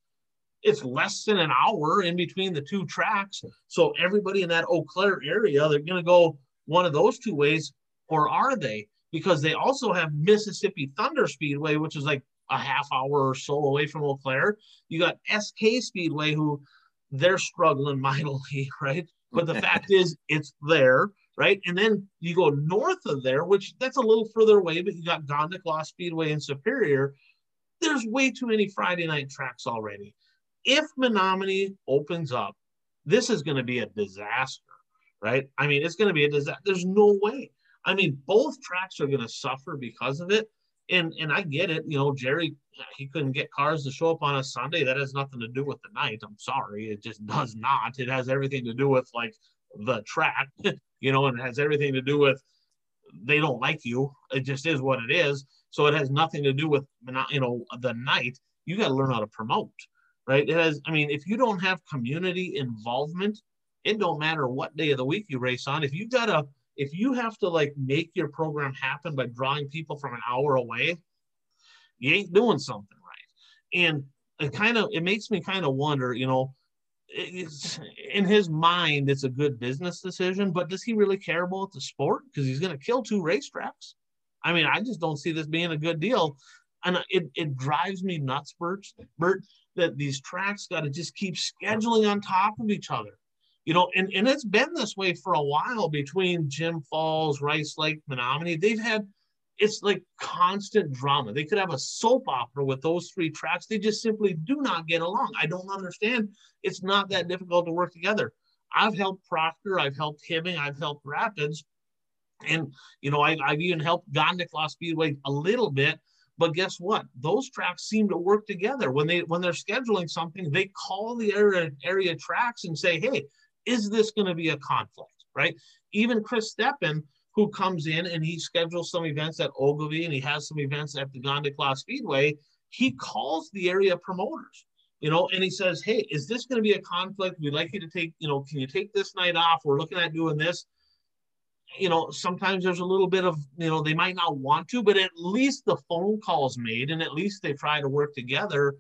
it's less than an hour in between the two tracks. So everybody in that Eau Claire area, they're going to go one of those two ways, or are they? Because they also have Mississippi Thunder Speedway, which is like a half hour or so away from Eau Claire. You got S K Speedway, who they're struggling mightily, right? But the fact is, it's there, right? And then you go north of there, which that's a little further away, but you got Gondik Law Speedway in Superior. There's way too many Friday night tracks already. If Menominee opens up, this is going to be a disaster, right? I mean, it's going to be a disaster. There's no way. I mean, both tracks are going to suffer because of it. And and I get it, you know, Jerry, he couldn't get cars to show up on a Sunday. That has nothing to do with the night. I'm sorry. It just does not. It has everything to do with, like, the track, you know, and it has everything to do with they don't like you. It just is what it is. So it has nothing to do with, you know, the night. You got to learn how to promote, right? It has, I mean, if you don't have community involvement, it don't matter what day of the week you race on. If you got to If you have to, like, make your program happen by drawing people from an hour away, you ain't doing something right. And it kind of, it makes me kind of wonder, you know, it's, in his mind, it's a good business decision, but does he really care about the sport? Because he's going to kill two racetracks. I mean, I just don't see this being a good deal. And it, it drives me nuts, Bert, Bert, that these tracks got to just keep scheduling on top of each other. You know, and, and it's been this way for a while between Jim Falls, Rice Lake, Menominee. They've had, it's like constant drama. They could have a soap opera with those three tracks. They just simply do not get along. I don't understand. It's not that difficult to work together. I've helped Proctor. I've helped Hibbing. I've helped Rapids. And, you know, I, I've even helped Gondik Law Speedway a little bit. But guess what? Those tracks seem to work together. When, they, when they're scheduling something, they call the area, area tracks and say, hey, is this going to be a conflict, right? Even Chris Steppen, who comes in and he schedules some events at Ogilvie and he has some events at the Gondik Law Speedway, he calls the area promoters, you know, and he says, hey, is this going to be a conflict? We'd like you to take, you know, can you take this night off? We're looking at doing this. You know, sometimes there's a little bit of, you know, they might not want to, but at least the phone call's made and at least they try to work together.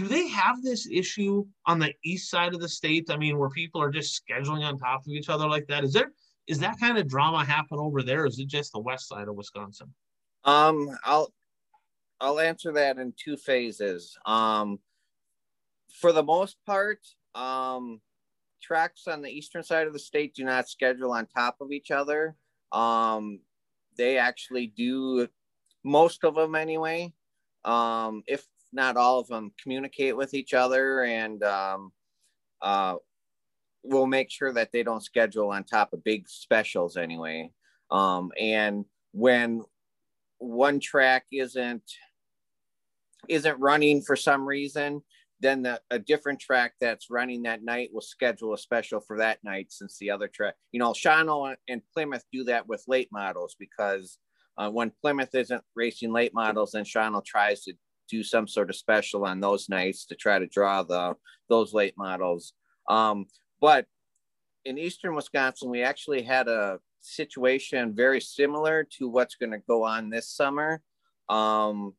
Do they have this issue on the east side of the state? I mean, where people are just scheduling on top of each other like that? Is there is that kind of drama happen over there? Or is it just the west side of Wisconsin? Um, I'll I'll answer that in two phases. Um, for the most part, um, tracks on the eastern side of the state do not schedule on top of each other. Um, they actually do, most of them anyway. Um, if not all of them, communicate with each other, and um, uh, we'll make sure that they don't schedule on top of big specials anyway. Um, and when one track isn't isn't running for some reason, then the, a different track that's running that night will schedule a special for that night, since the other track, you know, Shawano and Plymouth do that with late models, because uh, when Plymouth isn't racing late models, then Shawano tries to do some sort of special on those nights to try to draw the those late models. Um, but in Eastern Wisconsin, we actually had a situation very similar to what's going to go on this summer. Um,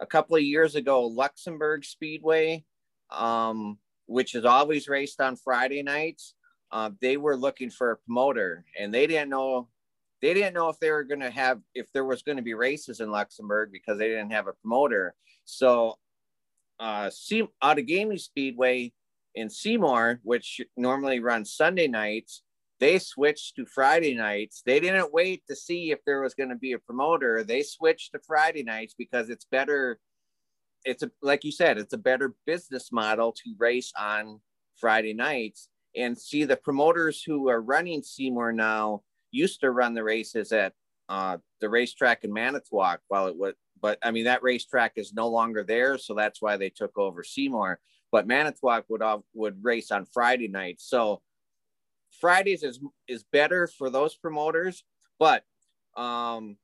a couple of years ago, Luxembourg Speedway, um, which is always raced on Friday nights, uh, they were looking for a promoter, and they didn't know they didn't know if they were going to have if there was going to be races in Luxembourg, because they didn't have a promoter. So, uh, Outagamie Speedway in Seymour, which normally runs Sunday nights, they switched to Friday nights. They didn't wait to see if there was going to be a promoter. They switched to Friday nights because it's better. It's a, like you said, it's a better business model to race on Friday nights. And see, the promoters who are running Seymour now used to run the races at uh, the racetrack in Manitowoc while it was, but I mean, that racetrack is no longer there. So that's why they took over Seymour, but Manitowoc would, uh, would race on Friday nights. So Fridays is, is better for those promoters, but um,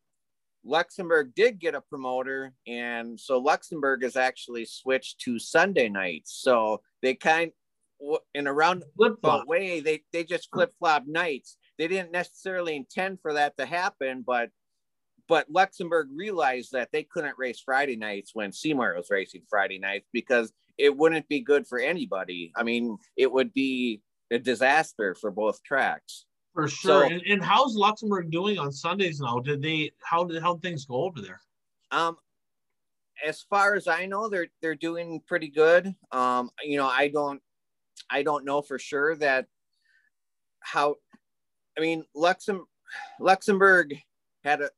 Luxembourg did get a promoter. And so Luxembourg has actually switched to Sunday nights. So they kind of, in a roundabout way, they, they just flip-flop nights. They didn't necessarily intend for that to happen, but But Luxembourg realized that they couldn't race Friday nights when Seymour was racing Friday nights, because it wouldn't be good for anybody. I mean, it would be a disaster for both tracks. For sure. So, and, and how's Luxembourg doing on Sundays now? Did they, how did, how things go over there? Um, as far as I know, they're, they're doing pretty good. Um, you know, I don't, I don't know for sure that how, I mean, Luxem, Luxembourg had a,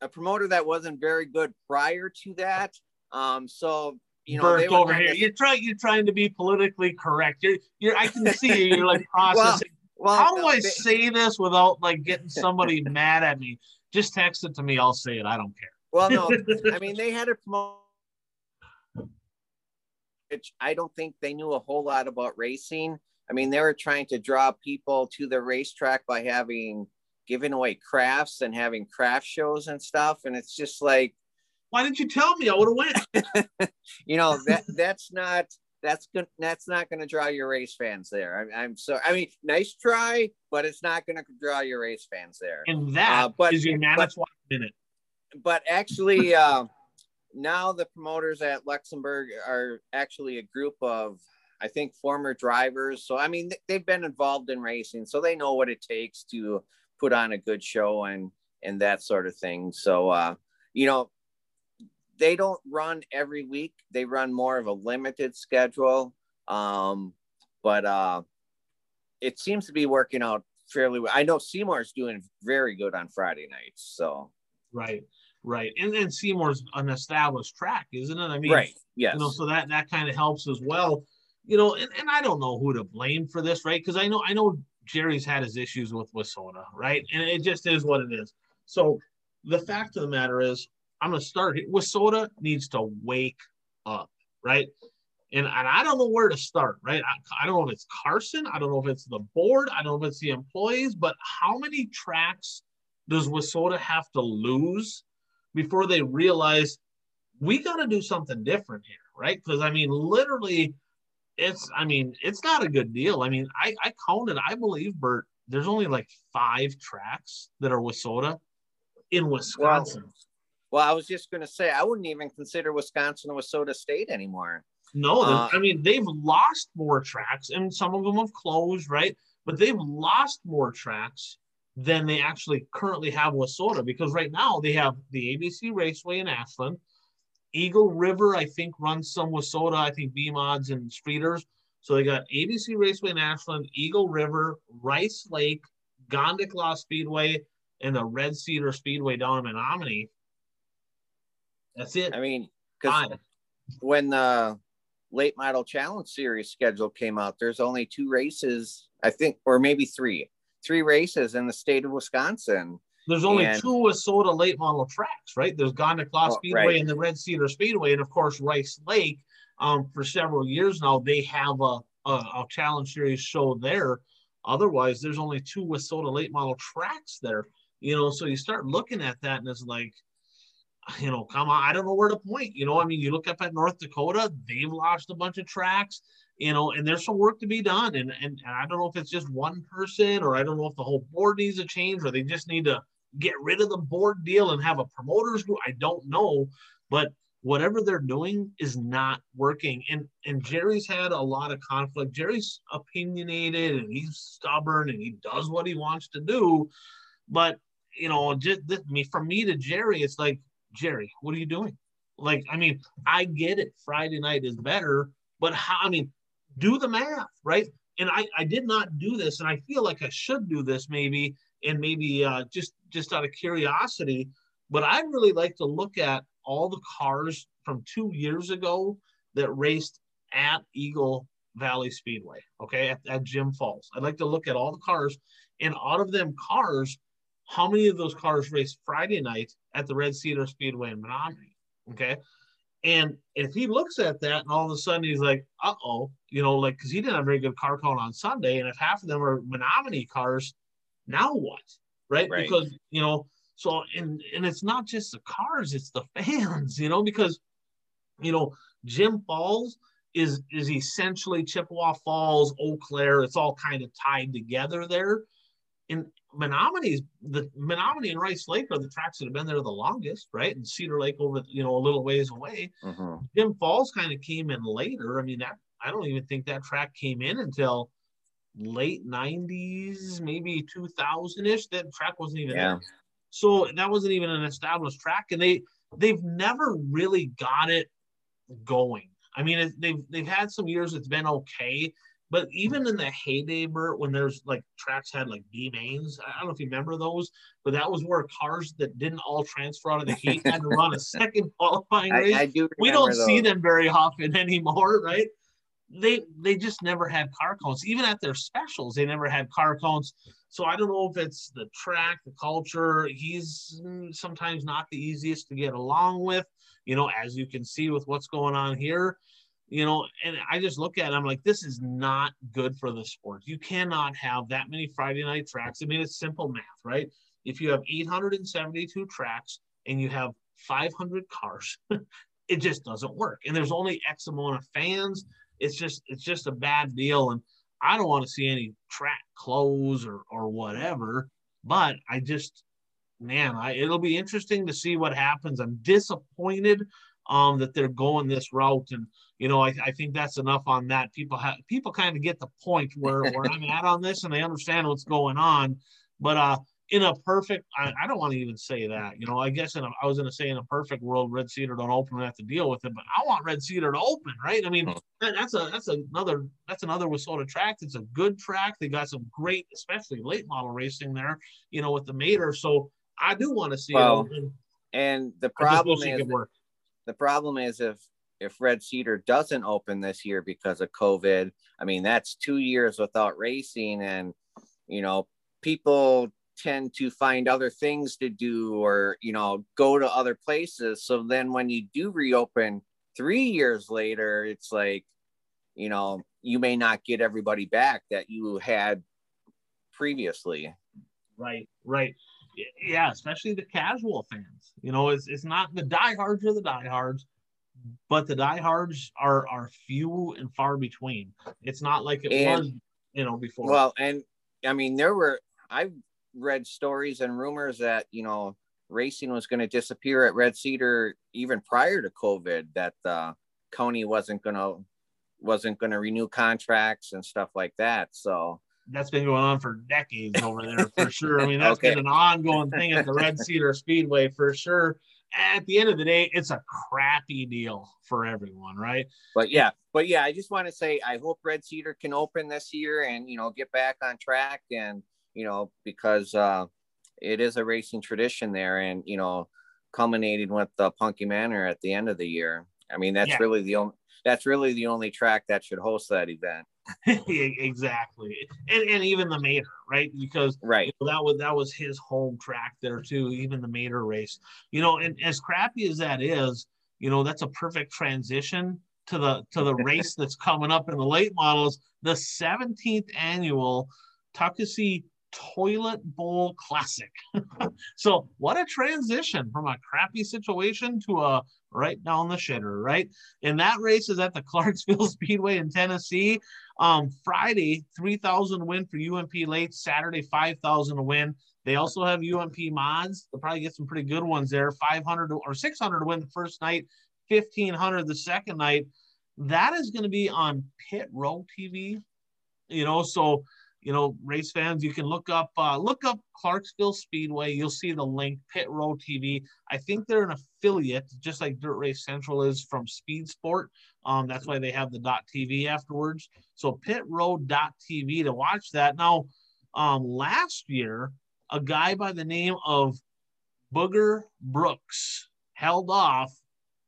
a promoter that wasn't very good prior to that. Um, so, you know, Burke they were over here. To... You're trying, you're trying to be politically correct. You're, you're, I can see you, you're like processing. Well, well, how no, do I they... say this without like getting somebody mad at me? Just text it to me. I'll say it. I don't care. Well, no, I mean, they had a promoter, which I don't think they knew a whole lot about racing. I mean, they were trying to draw people to the racetrack by having, giving away crafts and having craft shows and stuff. And it's just like, why didn't you tell me? I would have went. You know, that that's not, that's good. That's not going to draw your race fans there. I, I'm so, I mean, nice try, but it's not going to draw your race fans there. And that uh, but, is your Manitowoc minute. But actually uh, now the promoters at Luxembourg are actually a group of, I think, former drivers. So, I mean, they've been involved in racing, so they know what it takes to put on a good show and and that sort of thing. So uh you know, they don't run every week. They run more of a limited schedule, um but uh it seems to be working out fairly well. I know Seymour's doing very good on Friday nights. So right right and then Seymour's an established track, isn't it? I mean, right, yes, you know, so that that kind of helps as well, you know. And, and I don't know who to blame for this, right? Because I know I know Jerry's had his issues with Wissota, right? And it just is what it is. So the fact of the matter is, I'm going to start here. Wissota needs to wake up, right? And, and I don't know where to start, right? I, I don't know if it's Carson. I don't know if it's the board. I don't know if it's the employees. But how many tracks does Wissota have to lose before they realize we got to do something different here, right? Because, I mean, literally – It's, I mean, it's not a good deal. I mean, I, I counted, I believe, Bert, there's only like five tracks that are Wissota in Wisconsin. Well, Well, I was just going to say, I wouldn't even consider Wisconsin a Wissota state anymore. No, uh, I mean, they've lost more tracks, and some of them have closed, right? But they've lost more tracks than they actually currently have Wissota, because right now they have the A B C Raceway in Ashland. Eagle River, I think, runs some Wissota, I think B-Mods and Streeters. So they got A B C Raceway in Ashland, Eagle River, Rice Lake, Gondik Law Speedway, and the Red Cedar Speedway down in Menominee. That's it. I mean, because when the Late Model Challenge Series schedule came out, there's only two races, I think, or maybe three, three races in the state of Wisconsin. There's only and, two Wissota Late Model tracks, right? There's Gondik Law oh, Speedway right. and the Red Cedar Speedway, and of course Rice Lake. Um, for several years now, they have a, a, a Challenge Series show there. Otherwise, there's only two Wissota Late Model tracks there. You know, so you start looking at that, and it's like, you know, come on, I don't know where to point. You know, I mean, you look up at North Dakota, they've lost a bunch of tracks, you know, and there's some work to be done. And, and, and I don't know if it's just one person, or I don't know if the whole board needs a change, or they just need to get rid of the board deal and have a promoters group. I don't know, but whatever they're doing is not working. And, and Jerry's had a lot of conflict. Jerry's opinionated, and he's stubborn, and he does what he wants to do. But, you know, just this, me, from me to Jerry, it's like, Jerry, what are you doing? Like, I mean, I get it. Friday night is better, but how, I mean, do the math, right? And I, I did not do this, and I feel like I should do this maybe, and maybe uh, just, just out of curiosity, but I really like to look at all the cars from two years ago that raced at Eagle Valley Speedway, okay, at, at Jim Falls. I'd like to look at all the cars, and out of them cars, how many of those cars raced Friday night at the Red Cedar Speedway in Menominee, okay? And if he looks at that and all of a sudden he's like, uh-oh, you know, like, because he didn't have a very good car count on Sunday, and if half of them are Menominee cars, now what, right? Right. Because, you know, so, and, and it's not just the cars, it's the fans, you know, because, you know, Jim Falls is, is essentially Chippewa Falls, Eau Claire, it's all kind of tied together there. And Menominee's, the Menominee and Rice Lake are the tracks that have been there the longest, right? And Cedar Lake over, you know, a little ways away. Mm-hmm. Jim Falls kind of came in later. I mean, that, I don't even think that track came in until late nineties, maybe two thousand-ish. That track wasn't even yeah. there. So that wasn't even an established track. And they, they've never really got it going. I mean, it, they've, they've had some years it's been okay. But even in the heyday, Bert, when there's like tracks had like B mains, I don't know if you remember those, but that was where cars that didn't all transfer out of the heat had to run a second qualifying race. I, I do we don't those. see them very often anymore, right? They they just never had car counts. Even at their specials, they never had car counts. So I don't know if it's the track, the culture. He's sometimes not the easiest to get along with, you know, as you can see with what's going on here. You know, and I just look at it, I'm like, this is not good for the sport. You cannot have that many Friday night tracks. I mean, it's simple math, right? If you have eight hundred seventy-two tracks and you have five hundred cars, it just doesn't work. And there's only X amount of fans. It's just, it's just a bad deal. And I don't want to see any track close or, or whatever, but I just, man, I, it'll be interesting to see what happens. I'm disappointed um, that they're going this route. And, you know, I, I think that's enough on that. People have, people kind of get the point where, where I'm at on this, and they understand what's going on. But uh, in a perfect, I, I don't want to even say that. You know, I guess in a, I was going to say in a perfect world, Red Cedar don't open. We have to deal with it. But I want Red Cedar to open, right? I mean, that, that's a that's another that's another Wissota track. It's a good track. They got some great, especially late model racing there. You know, with the Mater. So I do want to see well, it open. And the problem is, that, the problem is if. If Red Cedar doesn't open this year because of COVID, I mean, that's two years without racing, and, you know, people tend to find other things to do, or, you know, go to other places. So then when you do reopen three years later, it's like, you know, you may not get everybody back that you had previously. Right, right. Yeah, especially the casual fans. You know, it's, it's not the diehards or the diehards. But the diehards are are few and far between. It's not like it and, was, you know, before. Well, and I mean, there were, I've read stories and rumors that, you know, racing was going to disappear at Red Cedar even prior to COVID, that the county wasn't going to wasn't going to renew contracts and stuff like that. So that's been going on for decades over there for sure. I mean, that's okay. been an ongoing thing at the Red Cedar Speedway for sure. At the end of the day, it's a crappy deal for everyone, right? But yeah, but yeah, I just want to say I hope Red Cedar can open this year and, you know, get back on track, and, you know, because uh, it is a racing tradition there, and, you know, culminating with the Punky Manor at the end of the year. I mean, that's yeah. really the only, that's really the only track that should host that event. Exactly. And and even the Mater, right? Because right. You know, that was that was his home track there too, even the Mater race. You know, and as crappy as that is, you know, that's a perfect transition to the to the race that's coming up in the late models, the seventeenth annual Tuckasee Toilet Bowl Classic. So what a transition from a crappy situation to a right down the shitter, right? And that race is at the Clarksville Speedway in Tennessee. Um, Friday, three thousand a win for U M P late. Saturday, five thousand a win. They also have U M P mods. They'll probably get some pretty good ones there. five hundred or six hundred to win the first night, fifteen hundred the second night. That is going to be on Pit Row T V, you know, so you know, race fans, you can look up uh, look up Clarksville Speedway. You'll see the link, Pit Row T V. I think they're an affiliate, just like Dirt Race Central is from Speed Sport. Um, that's why they have the .tv afterwards. So pit row dot t v to watch that. Now, um, last year, a guy by the name of Booger Brooks held off,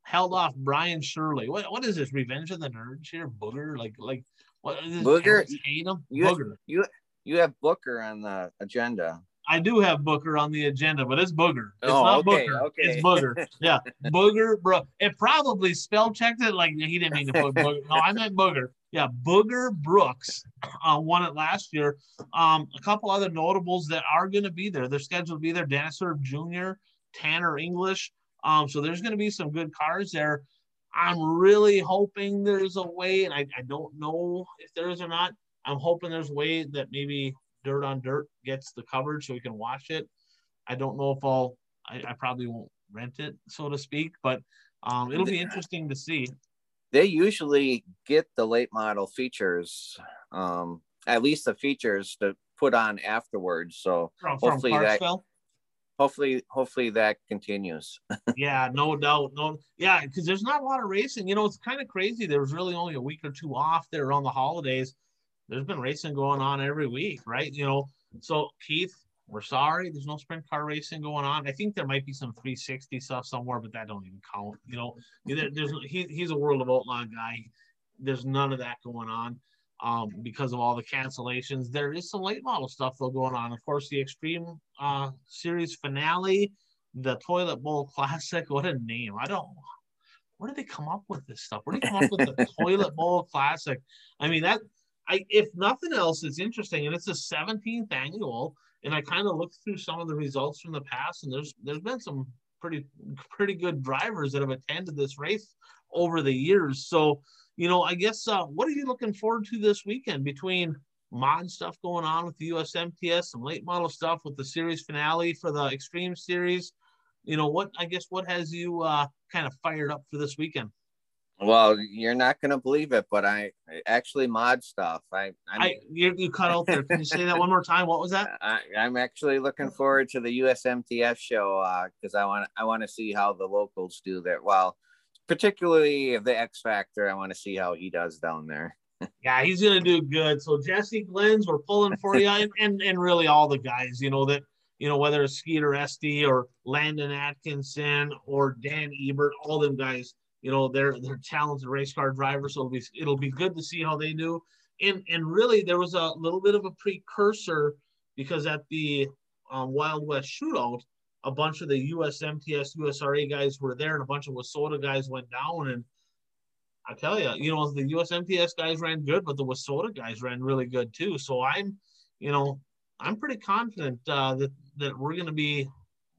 held off Brian Shirley. What what is this, Revenge of the Nerds here? Booger, like like. What, Booger, you, Booger. You, you have Booker on the agenda. I do have Booker on the agenda, but it's Booger. It's oh, not okay, Booker. Okay. It's Booger. Yeah, Booger, bro. It probably spell checked it like he didn't mean to put Booger. No, I meant Booger. Yeah, Booger Brooks uh, won it last year. Um, a couple other notables that are going to be there. They're scheduled to be there. Dennis Erb Junior, Tanner English. Um, so there's going to be some good cars there. I'm really hoping there's a way, and I, I don't know if there is or not. I'm hoping there's a way that maybe Dirt on Dirt gets the coverage so we can watch it. I don't know if I'll, I, I probably won't rent it, so to speak, but um, it'll be interesting to see. They usually get the late model features, um, at least the features to put on afterwards. So from, hopefully from that. Hopefully, hopefully that continues. Yeah, no doubt. No, yeah, because there's not a lot of racing. You know, it's kind of crazy. There was really only a week or two off there on the holidays. There's been racing going on every week, right? You know, so Keith, we're sorry. There's no sprint car racing going on. I think there might be some three sixty stuff somewhere, but that don't even count. You know, there's he, he's a World of Outlaw guy. There's none of that going on um, because of all the cancellations. There is some late model stuff though going on. Of course, the Extreme uh, Series finale, the Toilet Bowl Classic. What a name. I don't, where did they come up with this stuff? Where did they come up with the Toilet Bowl Classic? I mean, that, I, if nothing else, it's interesting. And it's the seventeenth annual. And I kind of looked through some of the results from the past, and there's, there's been some pretty, pretty good drivers that have attended this race over the years. So, you know, I guess, uh, what are you looking forward to this weekend between mod stuff going on with the U S M T S, some late model stuff with the series finale for the Extreme Series? You know, what, I guess, what has you uh, kind of fired up for this weekend? Well, you're not going to believe it, but I actually mod stuff. I, I'm, I you, you cut out there. Can you say that one more time? What was that? I, I'm actually looking forward to the U S M T S show because uh, I want I want to see how the locals do that. Well, particularly the X Factor. I want to see how he does down there. Yeah, he's going to do good. So Jesse Glenns, we're pulling for you. And, and and really all the guys, you know, that, you know, whether it's Skeeter Esty or Landon Atkinson or Dan Ebert, all them guys, you know, they're, they're talented race car drivers. So it'll be, it'll be good to see how they do. And, and really there was a little bit of a precursor because at the um, Wild West shootout, a bunch of the U S M T S, U S R A guys were there, and a bunch of Wissota guys went down. And I tell you, you know, the U S M T S guys ran good, but the Wissota guys ran really good too. So I'm, you know, I'm pretty confident uh, that that we're gonna be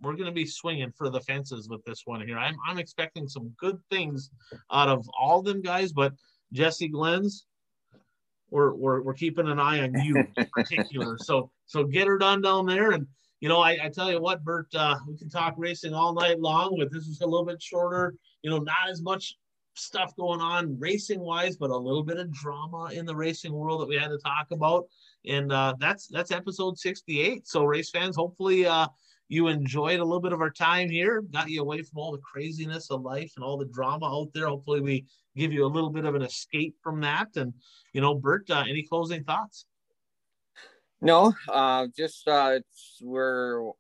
we're gonna be swinging for the fences with this one here. I'm I'm expecting some good things out of all them guys, but Jesse Glenns, we're we're we're keeping an eye on you in particular. So so get her done down there. And you know, I, I tell you what, Bert, uh, we can talk racing all night long, but this was a little bit shorter, you know, not as much stuff going on racing wise, but a little bit of drama in the racing world that we had to talk about. And uh, that's, that's episode sixty-eight. So race fans, hopefully uh, you enjoyed a little bit of our time here, got you away from all the craziness of life and all the drama out there. Hopefully we give you a little bit of an escape from that. And, you know, Bert, uh, any closing thoughts? No, uh, just uh, it's, we're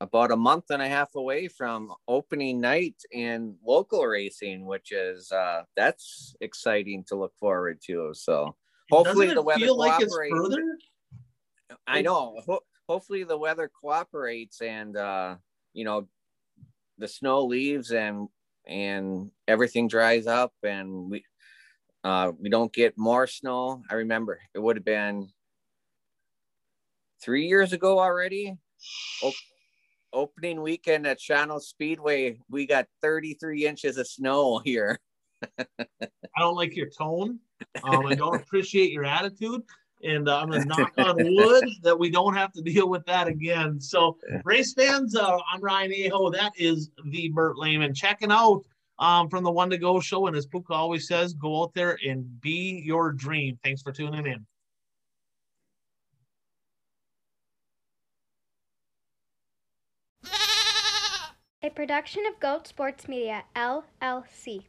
about a month and a half away from opening night in local racing, which is uh, that's exciting to look forward to. So hopefully the weather cooperates. Like it's further? I know. Ho- hopefully the weather cooperates, and uh, you know, the snow leaves and and everything dries up, and we uh, we don't get more snow. I remember it would have been three years ago already, op- opening weekend at Shawano Speedway, we got thirty-three inches of snow here. I don't like your tone. Um, I don't appreciate your attitude. And uh, I'm going to knock on wood that we don't have to deal with that again. So, race fans, uh, I'm Ryan Aho. That is the Bert Lehman checking out um, from the One to Go show. And as Puka always says, go out there and be your dream. Thanks for tuning in. A production of Goat Sports Media, L L C.